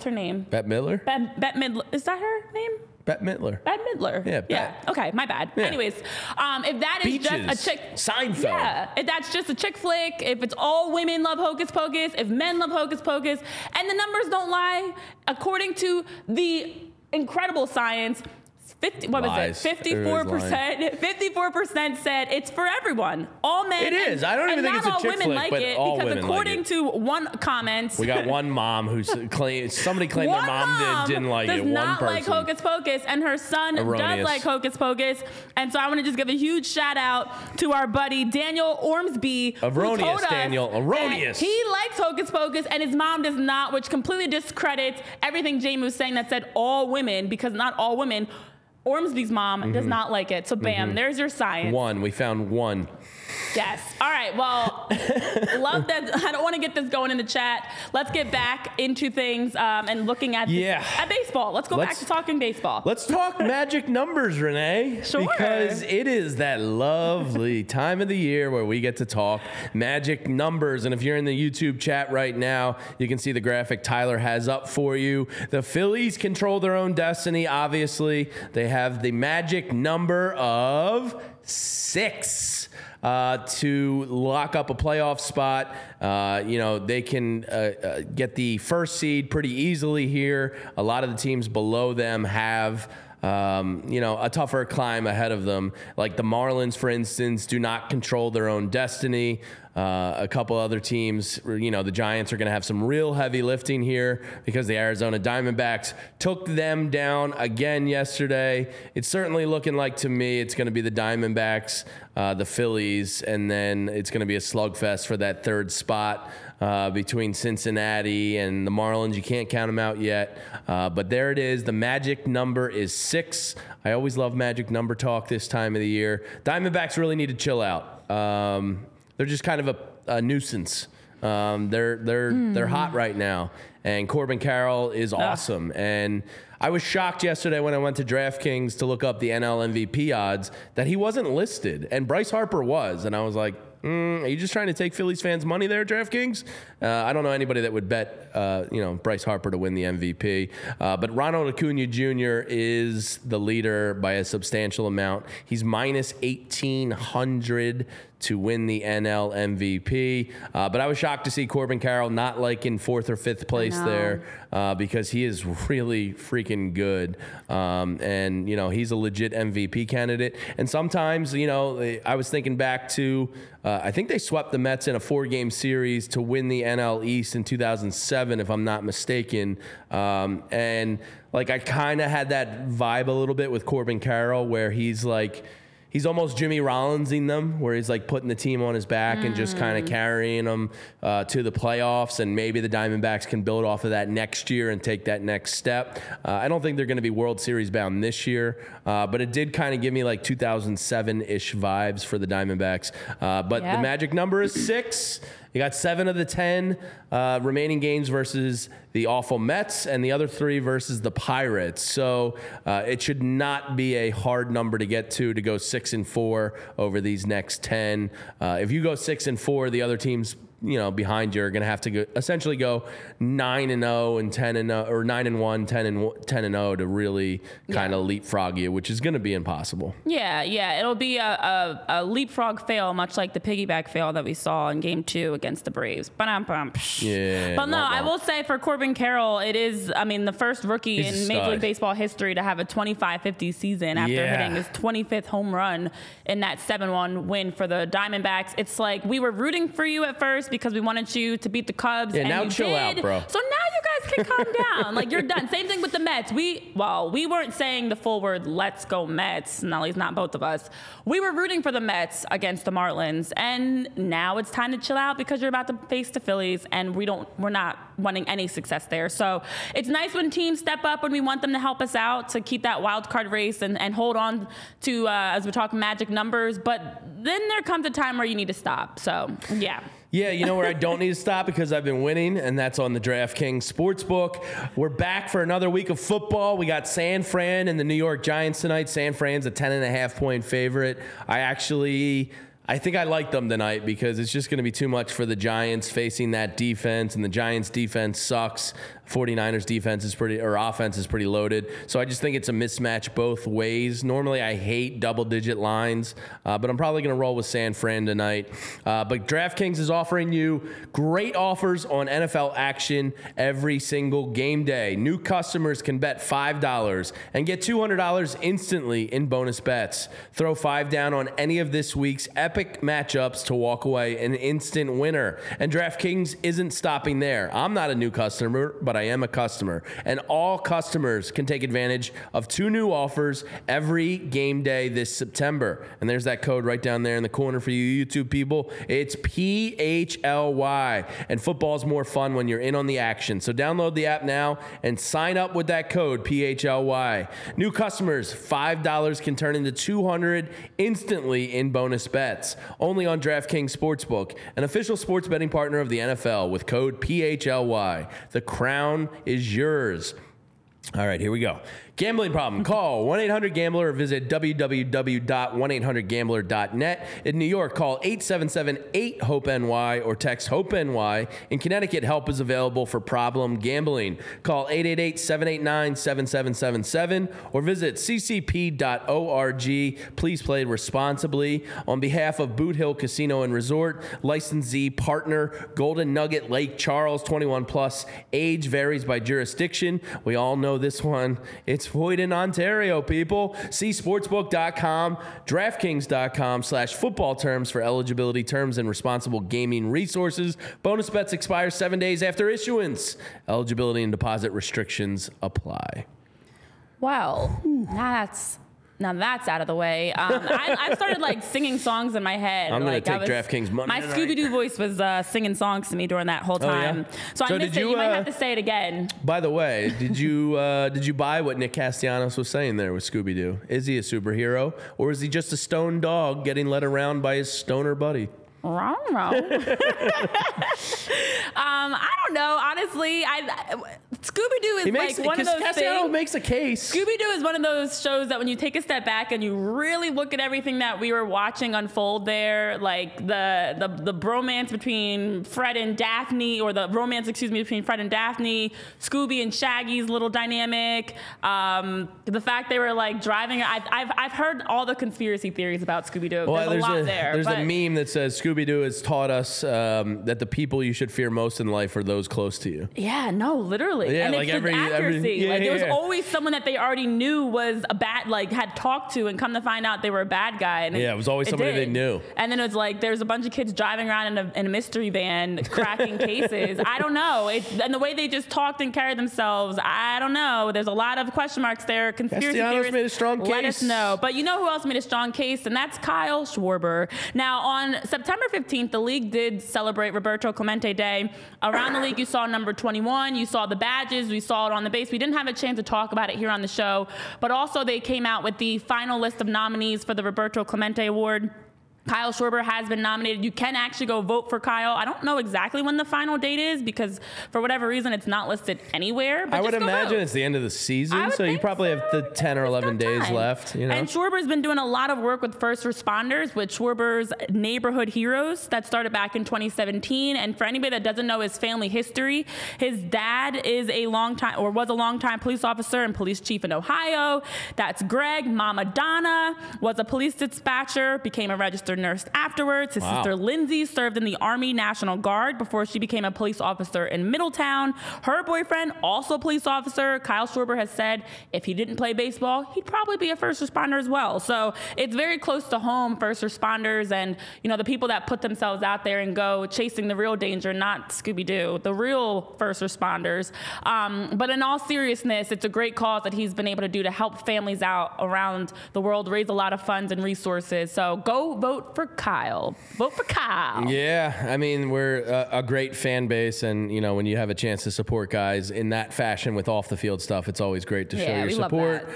her name? Bette Midler? Bette Midler. Is that her name? Bette Midler. Bette Midler. Yeah. Yeah. Okay. My bad. Yeah. Anyways, if that is just a chick, Seinfeld. Yeah. If that's just a chick flick, if it's all women love Hocus Pocus, if men love Hocus Pocus, and the numbers don't lie, according to the incredible science, 54% said it's for everyone. All men. It is. I don't even think it's a chick flick, but all women like it. Because according to one comment, we got one mom who claimed their mom didn't like it. One person does not like Hocus Pocus, and her son does like Hocus Pocus. And so I want to just give a huge shout out to our buddy Daniel Ormsby, who told us he likes Hocus Pocus, and his mom does not, which completely discredits everything Jamie was saying that said all women, because not all women Ormsby's mom does not like it. So, bam, there's your science. One. We found one. Yes. All right. Well, love that. I don't want to get this going in the chat. Let's get back into things and looking at, at baseball. Let's go back to talking baseball. Let's talk magic numbers, Renee. Sure. Because it is that lovely time of the year where we get to talk magic numbers. And if you're in the YouTube chat right now, you can see the graphic Tyler has up for you. The Phillies control their own destiny, obviously. They have the magic number of 6 to lock up a playoff spot. You know, they can get the first seed pretty easily here. A lot of the teams below them have you know, a tougher climb ahead of them. Like the Marlins, for instance, do not control their own destiny. A couple other teams, you know, the Giants are going to have some real heavy lifting here because the Arizona Diamondbacks took them down again yesterday. It's certainly looking like, to me, it's going to be the Diamondbacks, the Phillies, and then it's going to be a slugfest for that third spot. Between Cincinnati and the Marlins. You can't count them out yet. But there it is. The magic number is 6. I always love magic number talk this time of the year. Diamondbacks really need to chill out. They're just kind of a nuisance. They're hot right now. And Corbin Carroll is awesome. And I was shocked yesterday when I went to DraftKings to look up the NL MVP odds that he wasn't listed. And Bryce Harper was. And I was like, are you just trying to take Phillies fans' money there, DraftKings? I don't know anybody that would bet, you know, Bryce Harper to win the MVP. But Ronald Acuna Jr. is the leader by a substantial amount. He's minus 1,800 to win the NL MVP. But I was shocked to see Corbin Carroll not like in 4th or 5th place there because he is really freaking good. And, you know, he's a legit MVP candidate. And sometimes, you know, I was thinking back to... I think they swept the Mets in a 4-game series to win the NL East in 2007, if I'm not mistaken. And, like, I kind of had that vibe a little bit with Corbin Carroll where he's, like, he's almost Jimmy Rollins-ing them, where he's, like, putting the team on his back and just kind of carrying them to the playoffs, and maybe the Diamondbacks can build off of that next year and take that next step. I don't think they're going to be World Series bound this year, but it did kind of give me, like, 2007-ish vibes for the Diamondbacks. But the magic number is 6. You got 7 of the 10 remaining games versus the awful Mets and the other 3 versus the Pirates. So it should not be a hard number to get to go 6-4 over these next 10. If you go 6-4, the other teams, you know, behind you are going to have to go, essentially go 9-0 and 10-0, or 9-1, 10-0 to really kind of leapfrog you, which is going to be impossible. Yeah, it'll be a leapfrog fail, much like the piggyback fail that we saw in Game 2 against the Braves. But no, I will say for Corbin Carroll, it is, I mean, the first rookie in Major League Baseball history to have a 25-50 season after hitting his 25th home run in that 7-1 win for the Diamondbacks. It's like we were rooting for you at first because we wanted you to beat the Cubs. Yeah, and now you chill out, bro. So now you guys can calm down. Like, you're done. Same thing with the Mets. We weren't saying the full word, let's go Mets. No, at least not both of us. We were rooting for the Mets against the Marlins. And now it's time to chill out because you're about to face the Phillies, and we're not wanting any success there. So it's nice when teams step up when we want them to help us out to keep that wild card race and hold on to, as we're talking magic numbers. But then there comes a time where you need to stop. So, yeah, you know where I don't need to stop because I've been winning, and that's on the DraftKings Sportsbook. We're back for another week of football. We got San Fran and the New York Giants tonight. San Fran's a 10.5-point favorite. I think I like them tonight because it's just going to be too much for the Giants facing that defense, and the Giants' defense sucks. 49ers' offense is pretty loaded. So I just think it's a mismatch both ways. Normally, I hate double-digit lines, but I'm probably going to roll with San Fran tonight. But DraftKings is offering you great offers on NFL action every single game day. New customers can bet $5 and get $200 instantly in bonus bets. Throw $5 down on any of this week's epic matchups to walk away an instant winner. And DraftKings isn't stopping there. I'm not a new customer, but but I am a customer. And all customers can take advantage of two new offers every game day this September. And there's that code right down there in the corner for you YouTube people. It's PHLY. And football's more fun when you're in on the action. So download the app now and sign up with that code, PHLY. New customers, $5 can turn into $200 instantly in bonus bets. Only on DraftKings Sportsbook, an official sports betting partner of the NFL, with code PHLY. The crown is yours. All right, here we go. Gambling problem? Call 1-800-GAMBLER or visit www.1800gambler.net. In New York, call 877-8-HOPE-NY or text HOPE-NY. In Connecticut, help is available for problem gambling. Call 888-789-7777 or visit ccp.org. Please play responsibly. On behalf of Boot Hill Casino and Resort, licensee partner Golden Nugget Lake Charles, 21 plus. Age varies by jurisdiction. We all know this one. It's void in Ontario, people. See sportsbook.com, DraftKings.com/football terms for eligibility terms and responsible gaming resources. Bonus bets expire 7 days after issuance. Eligibility and deposit restrictions apply. Wow. Now that's out of the way. I started like singing songs in my head. I'm like, gonna take DraftKings money. My Scooby-Doo voice was singing songs to me during that whole time. Oh, yeah? So I missed it. You might have to say it again. By the way, did you buy what Nick Castellanos was saying there with Scooby-Doo? Is he a superhero or is he just a stone dog getting led around by his stoner buddy? I don't know. Honestly, Scooby-Doo is like one of those things. Cassiano makes a case. Scooby-Doo is one of those shows that when you take a step back and you really look at everything that we were watching unfold there, like the bromance between Fred and Daphne, or the romance, excuse me, between Fred and Daphne, Scooby and Shaggy's little dynamic, the fact they were like driving. I've heard all the conspiracy theories about Scooby-Doo. Well, there's a lot there. There's a meme that says Scooby-Doo has taught us that the people you should fear most in life are those close to you. Yeah, no, literally. Yeah, and like it's accuracy. Yeah, like there was always someone that they already knew was a bad, like had talked to and come to find out they were a bad guy. And it was always somebody they knew. And then it was like there's a bunch of kids driving around in a mystery van cracking cases. I don't know. And the way they just talked and carried themselves, I don't know. There's a lot of question marks there. Conspiracy theorists made a strong case. Let us know. But you know who else made a strong case? And that's Kyle Schwarber. Now on September 15th, the league did celebrate Roberto Clemente Day. Around the league, you saw number 21. You saw the badges. We saw it on the base. We didn't have a chance to talk about it here on the show, but also they came out with the final list of nominees for the Roberto Clemente Award. Kyle Schwarber has been nominated. You can actually go vote for Kyle. I don't know exactly when the final date is because for whatever reason, it's not listed anywhere. But I would imagine it's the end of the season, so you probably have the 10 or 11 days left. You know? And Schwarber's been doing a lot of work with first responders, with Schwarber's Neighborhood Heroes that started back in 2017. And for anybody that doesn't know his family history, his dad is was a longtime police officer and police chief in Ohio. That's Greg. Mama Donna was a police dispatcher, became a registered nurse afterwards. His sister Lindsay served in the Army National Guard before she became a police officer in Middletown. Her boyfriend, also a police officer. Kyle Schwarber has said if he didn't play baseball, he'd probably be a first responder as well. So it's very close to home, first responders, and you know the people that put themselves out there and go chasing the real danger, not Scooby-Doo, the real first responders. But in all seriousness, it's a great cause that he's been able to do to help families out around the world, raise a lot of funds and resources. So go vote. Vote for Kyle. Yeah, I mean, we're a great fan base, and you know, when you have a chance to support guys in that fashion with off the field stuff, it's always great to show your support.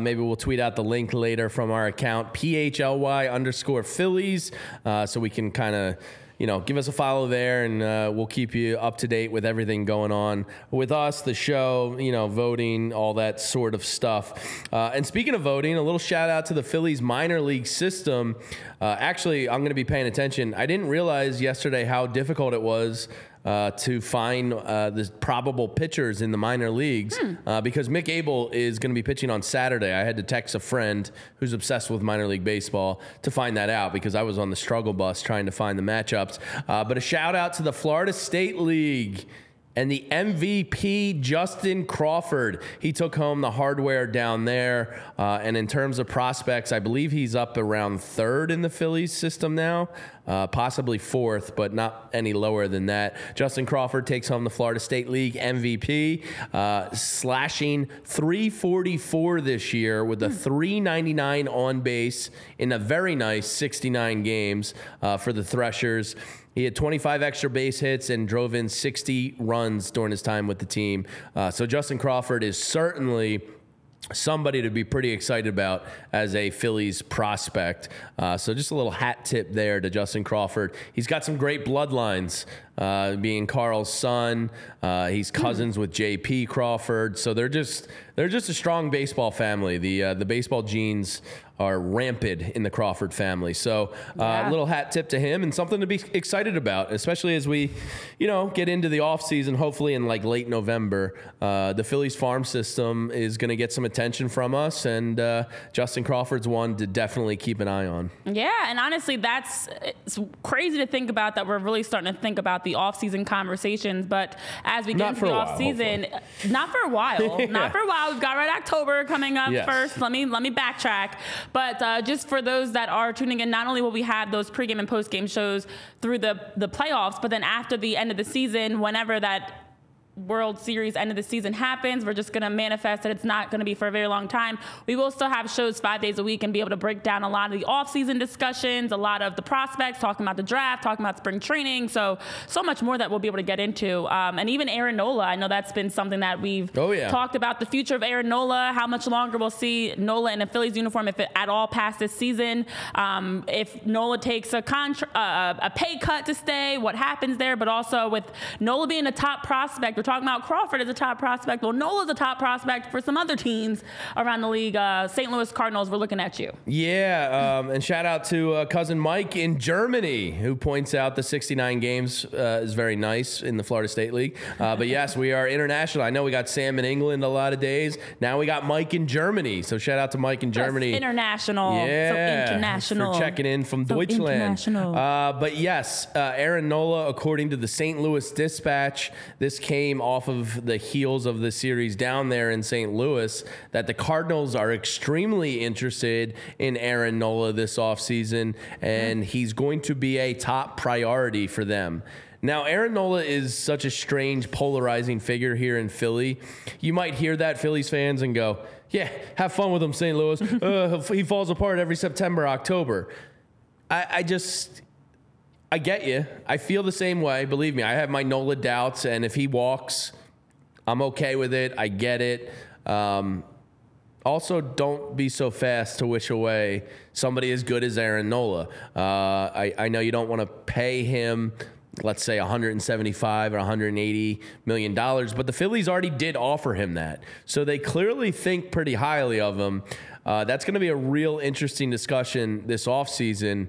Maybe we'll tweet out the link later from our account, PHLY_Phillies, so we can kind of, you know, give us a follow there, and we'll keep you up to date with everything going on with us, the show, you know, voting, all that sort of stuff. And speaking of voting, a little shout out to the Phillies minor league system. Actually, I'm going to be paying attention. I didn't realize yesterday how difficult it was to find the probable pitchers in the minor leagues because Mick Abel is going to be pitching on Saturday. I had to text a friend who's obsessed with minor league baseball to find that out because I was on the struggle bus trying to find the matchups. But a shout out to the Florida State League. And the MVP, Justin Crawford, he took home the hardware down there. And in terms of prospects, I believe he's up around third in the Phillies system now, possibly fourth, but not any lower than that. Justin Crawford takes home the Florida State League MVP, slashing .344 this year with a .399 on base in a very nice 69 games for the Threshers. He had 25 extra base hits and drove in 60 runs during his time with the team. So Justin Crawford is certainly somebody to be pretty excited about as a Phillies prospect. So just a little hat tip there to Justin Crawford. He's got some great bloodlines, being Carl's son. He's cousins with J.P. Crawford. So they're just a strong baseball family. The baseball genes are rampant in the Crawford family. So a little hat tip to him and something to be excited about, especially as we, get into the offseason, hopefully in like late November. The Phillies farm system is going to get some attention from us, and Justin Crawford's one to definitely keep an eye on. Yeah, and honestly, it's crazy to think about that we're really starting to think about the offseason conversations, but as we get into the offseason, not for a while. Yeah. Not for a while. We've got October coming up first. Let me backtrack. But just for those that are tuning in, not only will we have those pregame and postgame shows through the playoffs, but then after the end of the season, whenever that World Series end of the season happens, we're just going to manifest that it's not going to be for a very long time. We will still have shows 5 days a week and be able to break down a lot of the offseason discussions, a lot of the prospects, talking about the draft, talking about spring training. So much more that we'll be able to get into. And even Aaron Nola, I know that's been something that we've talked about, the future of Aaron Nola, how much longer we'll see Nola in a Phillies uniform, if at all past this season. If Nola takes a pay cut to stay, what happens there? But also with Nola being a top prospect, we're talking about Crawford as a top prospect. Well, Nola's a top prospect for some other teams around the league. St. Louis Cardinals, we're looking at you. Yeah, and shout out to cousin Mike in Germany, who points out the 69 games is very nice in the Florida State League. But yes, we are international. I know we got Sam in England a lot of days. Now we got Mike in Germany. So shout out to Mike in Germany. That's international. Yeah, so international. For checking in from Deutschland. International. But yes, Aaron Nola, according to the St. Louis Dispatch, this came off of the heels of the series down there in St. Louis, that the Cardinals are extremely interested in Aaron Nola this offseason, and he's going to be a top priority for them. Now, Aaron Nola is such a strange, polarizing figure here in Philly. You might hear that, Phillies fans, and go, yeah, have fun with him, St. Louis. He falls apart every September, October. I get you. I feel the same way. Believe me, I have my Nola doubts, and if he walks, I'm okay with it. I get it. Also, don't be so fast to wish away somebody as good as Aaron Nola. I know you don't want to pay him, let's say, $175 or $180 million, but the Phillies already did offer him that. So they clearly think pretty highly of him. That's going to be a real interesting discussion this offseason.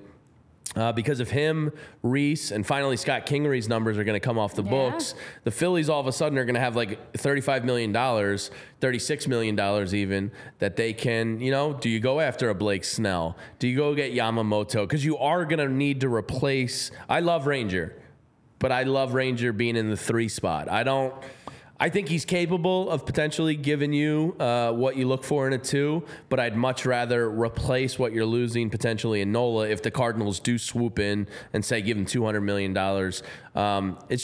Because of him, Reese, and finally Scott Kingery's numbers are going to come off the books. The Phillies all of a sudden are going to have like $35 million, $36 million even, that they can, do you go after a Blake Snell? Do you go get Yamamoto? Because you are going to need to replace. I love Ranger, but I love Ranger being in the 3 spot. I think he's capable of potentially giving you what you look for in a 2, but I'd much rather replace what you're losing potentially in Nola if the Cardinals do swoop in and say give him $200 million. It's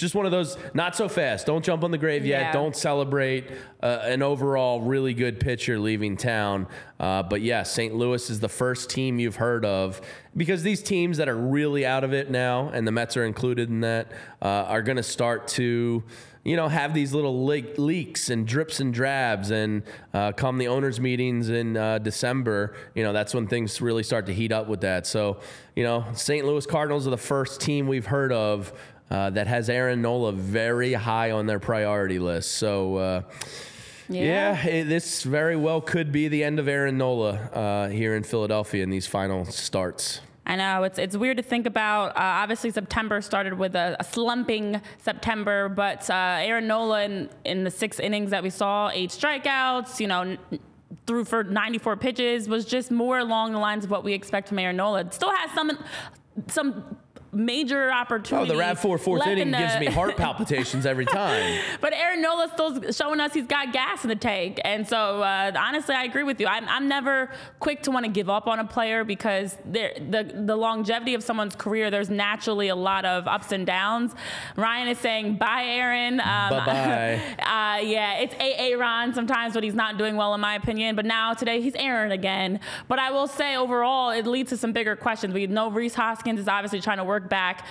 just one of those, not so fast. Don't jump on the grave yet. Don't celebrate an overall really good pitcher leaving town. But yeah, St. Louis is the first team you've heard of, because these teams that are really out of it now, and the Mets are included in that, are going to start to have these little leaks and drips and drabs, and come the owners' meetings in December, that's when things really start to heat up with that. So, St. Louis Cardinals are the first team we've heard of that has Aaron Nola very high on their priority list. So, this very well could be the end of Aaron Nola here in Philadelphia in these final starts. I know it's weird to think about. Obviously, September started with a slumping September, but Aaron Nola in the 6 innings that we saw, 8 strikeouts, threw for 94 pitches, was just more along the lines of what we expect from Aaron Nola. It still has some major opportunity. Oh, the Rad 4 fourth inning gives me heart palpitations every time. But Aaron Nola still showing us he's got gas in the tank. And so, honestly, I agree with you. I'm never quick to want to give up on a player because the longevity of someone's career, there's naturally a lot of ups and downs. Ryan is saying, bye, Aaron. Bye-bye. Yeah, it's Aaron sometimes when he's not doing well, in my opinion. But now today, he's Aaron again. But I will say, overall, it leads to some bigger questions. We know Reese Hoskins is obviously trying to work back.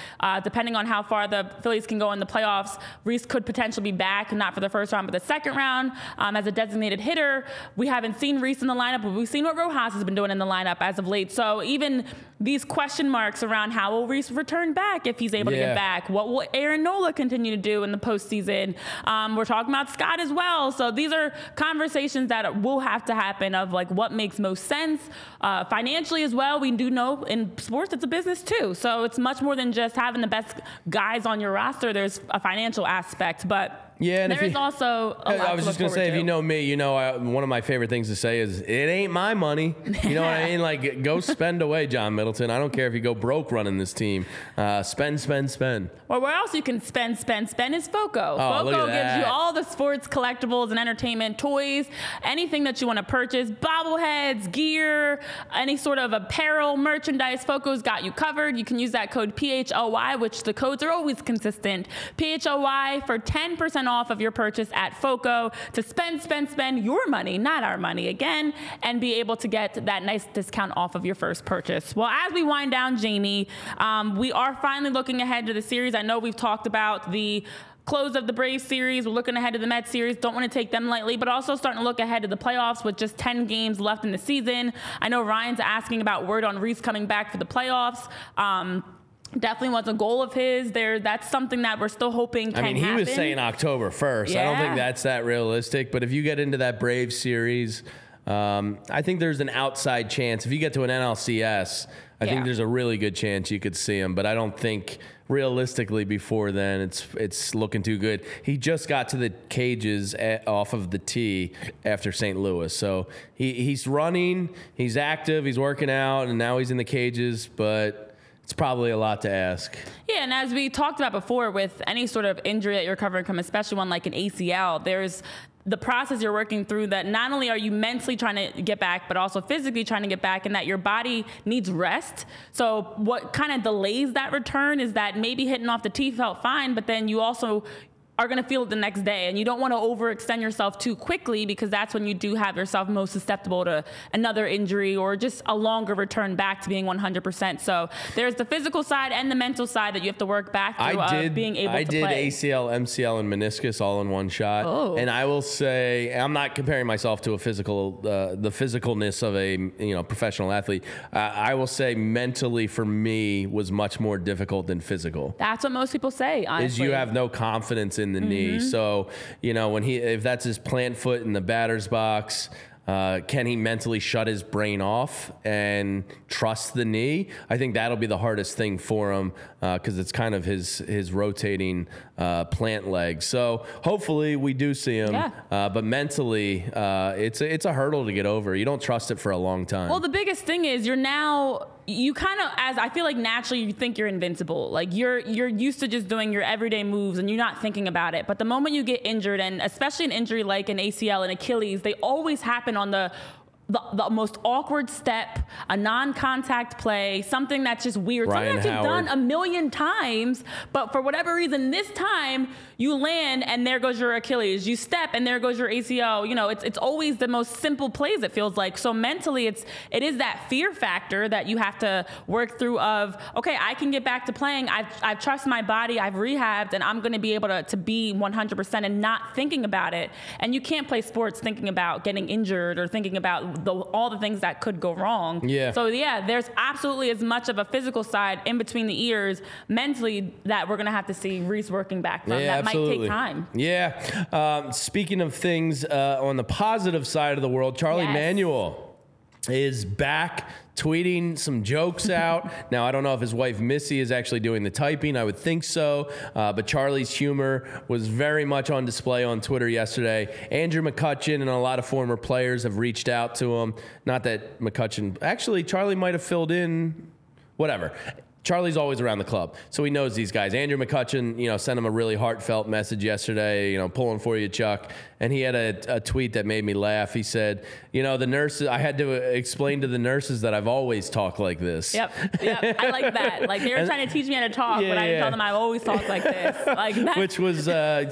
Depending on how far the Phillies can go in the playoffs, Reese could potentially be back, not for the first round, but the second round as a designated hitter. We haven't seen Reese in the lineup, but we've seen what Rojas has been doing in the lineup as of late. So even these question marks around how will Reese return back if he's able to get back? What will Aaron Nola continue to do in the postseason? We're talking about Scott as well. So these are conversations that will have to happen of like what makes most sense financially as well. We do know in sports, it's a business too. So it's much more than just having the best guys on your roster. There's a financial aspect, but yeah, and there's also a lot. I was just going to say, if you know me, you know, one of my favorite things to say is, it ain't my money. You know what I mean? Like, go spend away, John Middleton. I don't care if you go broke running this team. Spend. Well, where else you can spend is FOCO. Oh, FOCO gives you all the sports collectibles and entertainment, toys, anything that you want to purchase, bobbleheads, gear, any sort of apparel, merchandise. FOCO's got you covered. You can use that code PHLY, which the codes are always consistent. PHLY for 10% off of your purchase at FOCO to spend your money, not our money again, and be able to get that nice discount off of your first purchase. Well, as we wind down, Jamie, we are finally looking ahead to the series. I know we've talked about the close of the Braves series. We're looking ahead to the Mets series. Don't want to take them lightly, but also starting to look ahead to the playoffs with just 10 games left in the season. I know Ryan's asking about word on Reese coming back for the playoffs. Definitely was a goal of his there. That's something that we're still hoping can happen. I mean, he was saying October 1st. Yeah. I don't think that's that realistic. But if you get into that Braves series, I think there's an outside chance. If you get to an NLCS, I think there's a really good chance you could see him. But I don't think realistically before then it's looking too good. He just got to the cages off of the tee after St. Louis. So he's running, he's active, he's working out, and now he's in the cages. But it's probably a lot to ask. Yeah, and as we talked about before, with any sort of injury that you're recovering from, especially one like an ACL, there's the process you're working through that not only are you mentally trying to get back, but also physically trying to get back, and that your body needs rest. So what kind of delays that return is that maybe hitting off the tee felt fine, but then you also are going to feel it the next day, and you don't want to overextend yourself too quickly because that's when you do have yourself most susceptible to another injury or just a longer return back to being 100%. So there's the physical side and the mental side that you have to work back through of being able to play. I did ACL, MCL, and meniscus all in one shot. Oh. And I will say, I'm not comparing myself to a physical, the physicalness of a professional athlete. I will say mentally for me was much more difficult than physical. That's what most people say, honestly. Is you have no confidence in the knee. So, when if that's his plant foot in the batter's box, can he mentally shut his brain off and trust the knee? I think that'll be the hardest thing for him because it's kind of his rotating plant leg. So hopefully we do see him. Yeah. But mentally, it's a hurdle to get over. You don't trust it for a long time. Well, the biggest thing is you kind of, as I feel like naturally you think you're invincible. Like you're used to just doing your everyday moves and you're not thinking about it. But the moment you get injured, and especially an injury like an ACL and Achilles, they always happen on the most awkward step, a non-contact play, something that's just weird, something that you've done a million times, but for whatever reason, this time you land and there goes your Achilles, you step and there goes your ACL. It's always the most simple plays, it feels like. So mentally, it is that fear factor that you have to work through of, okay, I can get back to playing. I trust my body, I've rehabbed, and I'm going to be able to be 100% and not thinking about it. And you can't play sports thinking about getting injured or thinking about all the things that could go wrong. Yeah. So yeah, there's absolutely as much of a physical side in between the ears mentally that we're going to have to see Reese working back from. Yeah, that absolutely. Might take time. Yeah. Speaking of things on the positive side of the world, Charlie Manuel is back tweeting some jokes out. Now, I don't know if his wife, Missy, is actually doing the typing. I would think so. But Charlie's humor was very much on display on Twitter yesterday. Andrew McCutchen and a lot of former players have reached out to him. Not that McCutchen... Actually, Charlie might have filled in... Whatever. Charlie's always around the club, so he knows these guys. Andrew McCutcheon, sent him a really heartfelt message yesterday, pulling for you, Chuck. And he had a tweet that made me laugh. He said, the nurses, I had to explain to the nurses that I've always talked like this. Yep. I like that. Like, they were trying to teach me how to talk, but I tell them I've always talked like this. Which was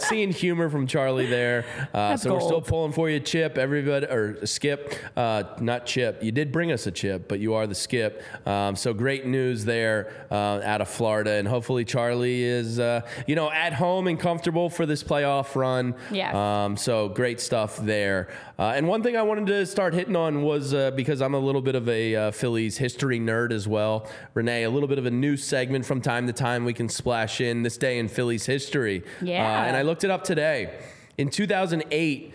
seeing humor from Charlie there. So gold. We're still pulling for you, Chip, everybody, or Skip. Not Chip. You did bring us a Chip, but you are the Skip. So great news there out of Florida. And hopefully Charlie is, at home and comfortable for this playoff run. Yes. So great stuff there. And one thing I wanted to start hitting on was because I'm a little bit of a Phillies history nerd as well. Renee, a little bit of a new segment from time to time we can splash in, This Day in Phillies History. Yeah. And I looked it up today. In 2008,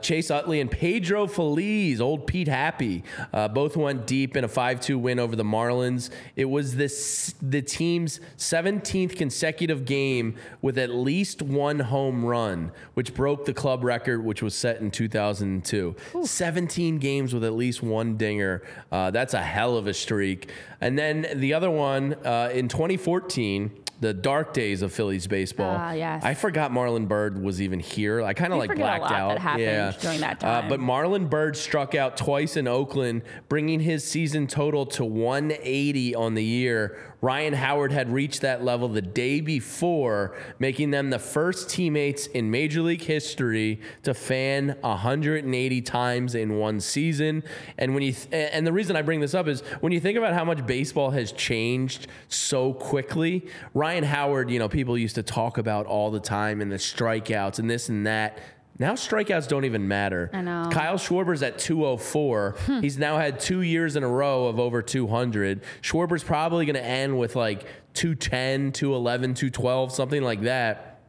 Chase Utley and Pedro Feliz, old Pete Happy, both went deep in a 5-2 win over the Marlins. It was the team's 17th consecutive game with at least one home run, which broke the club record, which was set in 2002. Ooh. 17 games with at least one dinger. That's a hell of a streak. And then the other one in 2014... the dark days of Phillies baseball. Yes. I forgot Marlon Byrd was even here. I kind of blacked out. That happened during that time. But Marlon Byrd struck out twice in Oakland, bringing his season total to 180 on the year. Ryan Howard had reached that level the day before, making them the first teammates in Major League history to fan 180 times in one season. And when you and the reason I bring this up is when you think about how much baseball has changed so quickly. Ryan Howard, people used to talk about all the time, and the strikeouts and this and that. Now strikeouts don't even matter. I know. Kyle Schwarber's at 204. He's now had 2 years in a row of over 200. Schwarber's probably going to end with 210, 211, 212, something like that.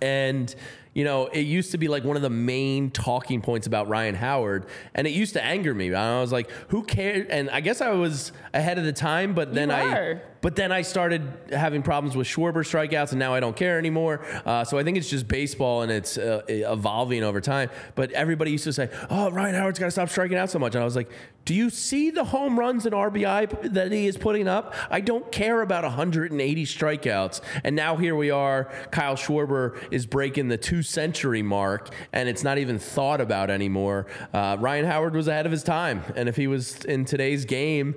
And it used to be one of the main talking points about Ryan Howard, and it used to anger me. I was like, who cares? And I guess I was ahead of the time, but then I started having problems with Schwarber strikeouts, and now I don't care anymore. So I think it's just baseball, and it's evolving over time. But everybody used to say, oh, Ryan Howard's got to stop striking out so much. And I was like, do you see the home runs and RBI that he is putting up? I don't care about 180 strikeouts. And now here we are. Kyle Schwarber is breaking the two-century mark, and it's not even thought about anymore. Ryan Howard was ahead of his time, and if he was in today's game,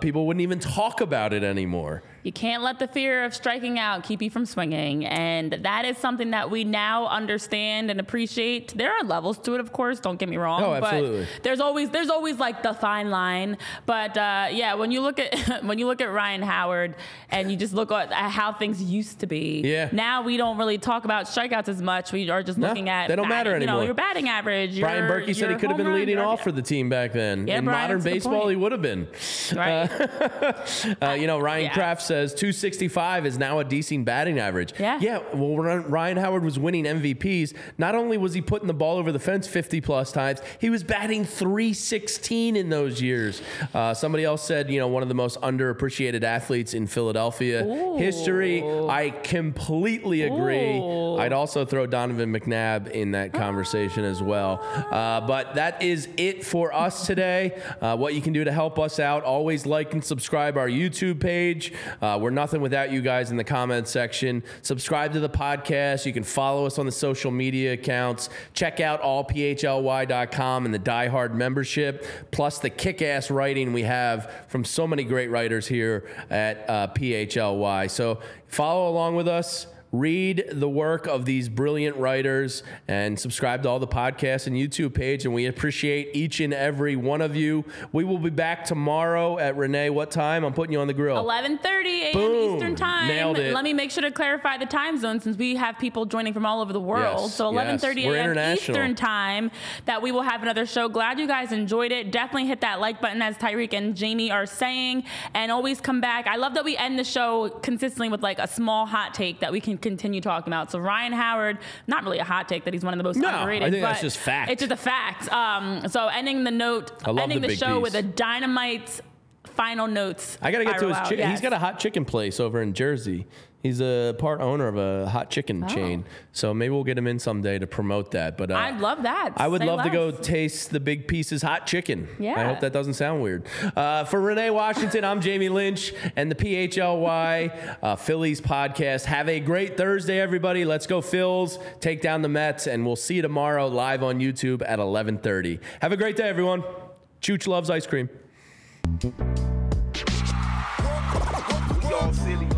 people wouldn't even talk about it anymore. You can't let the fear of striking out keep you from swinging, and that is something that we now understand and appreciate. There are levels to it, of course, don't get me wrong. Oh, absolutely. But there's always the fine line. But when you look at Ryan Howard and you just look at how things used to be, now we don't really talk about strikeouts as much. We are just looking at they don't matter anymore. Your batting average. Brian Berkey said he could have been leading off for the team back then. In modern baseball, he would have been. Right. Ryan Kraft says 265 is now a decent batting average. Well, Ryan Howard was winning MVPs. Not only was he putting the ball over the fence 50 plus times, he was batting 316 in those years. Somebody else said, one of the most underappreciated athletes in Philadelphia history. I completely agree. I'd also throw Donovan McNabb in that conversation as well. But that is it for us today. What you can do to help us out, always like and subscribe our YouTube page. We're nothing without you guys in the comments section. Subscribe to the podcast. You can follow us on the social media accounts. Check out allphly.com and the Die Hard membership, plus the kick-ass writing we have from so many great writers here at PHLY. So follow along with us. Read the work of these brilliant writers and subscribe to all the podcasts and YouTube page. And we appreciate each and every one of you. We will be back tomorrow at Renee. What time? I'm putting you on the grill. 11:30 a.m. Eastern time. Nailed it. Let me make sure to clarify the time zone since we have people joining from all over the world. Yes, so 11:30 a.m. Eastern time that we will have another show. Glad you guys enjoyed it. Definitely hit that like button as Tyreek and Jamie are saying, and always come back. I love that we end the show consistently with a small hot take that we can continue talking about. So Ryan Howard, not really a hot take that he's one of the most underrated. I think that's just fact. It's just a fact. So ending the show with a dynamite final notes. I got to get to his chicken. Yes. He's got a hot chicken place over in Jersey. He's a part owner of a hot chicken chain. So maybe we'll get him in someday to promote that. But I'd love that. I would love to go taste the Big Pieces hot chicken. Yeah. I hope that doesn't sound weird. For Renee Washington, I'm Jamie Lynch and the PHLY Phillies podcast. Have a great Thursday, everybody. Let's go Phils. Take down the Mets. And we'll see you tomorrow live on YouTube at 11:30. Have a great day, everyone. Chooch loves ice cream. Y'all silly.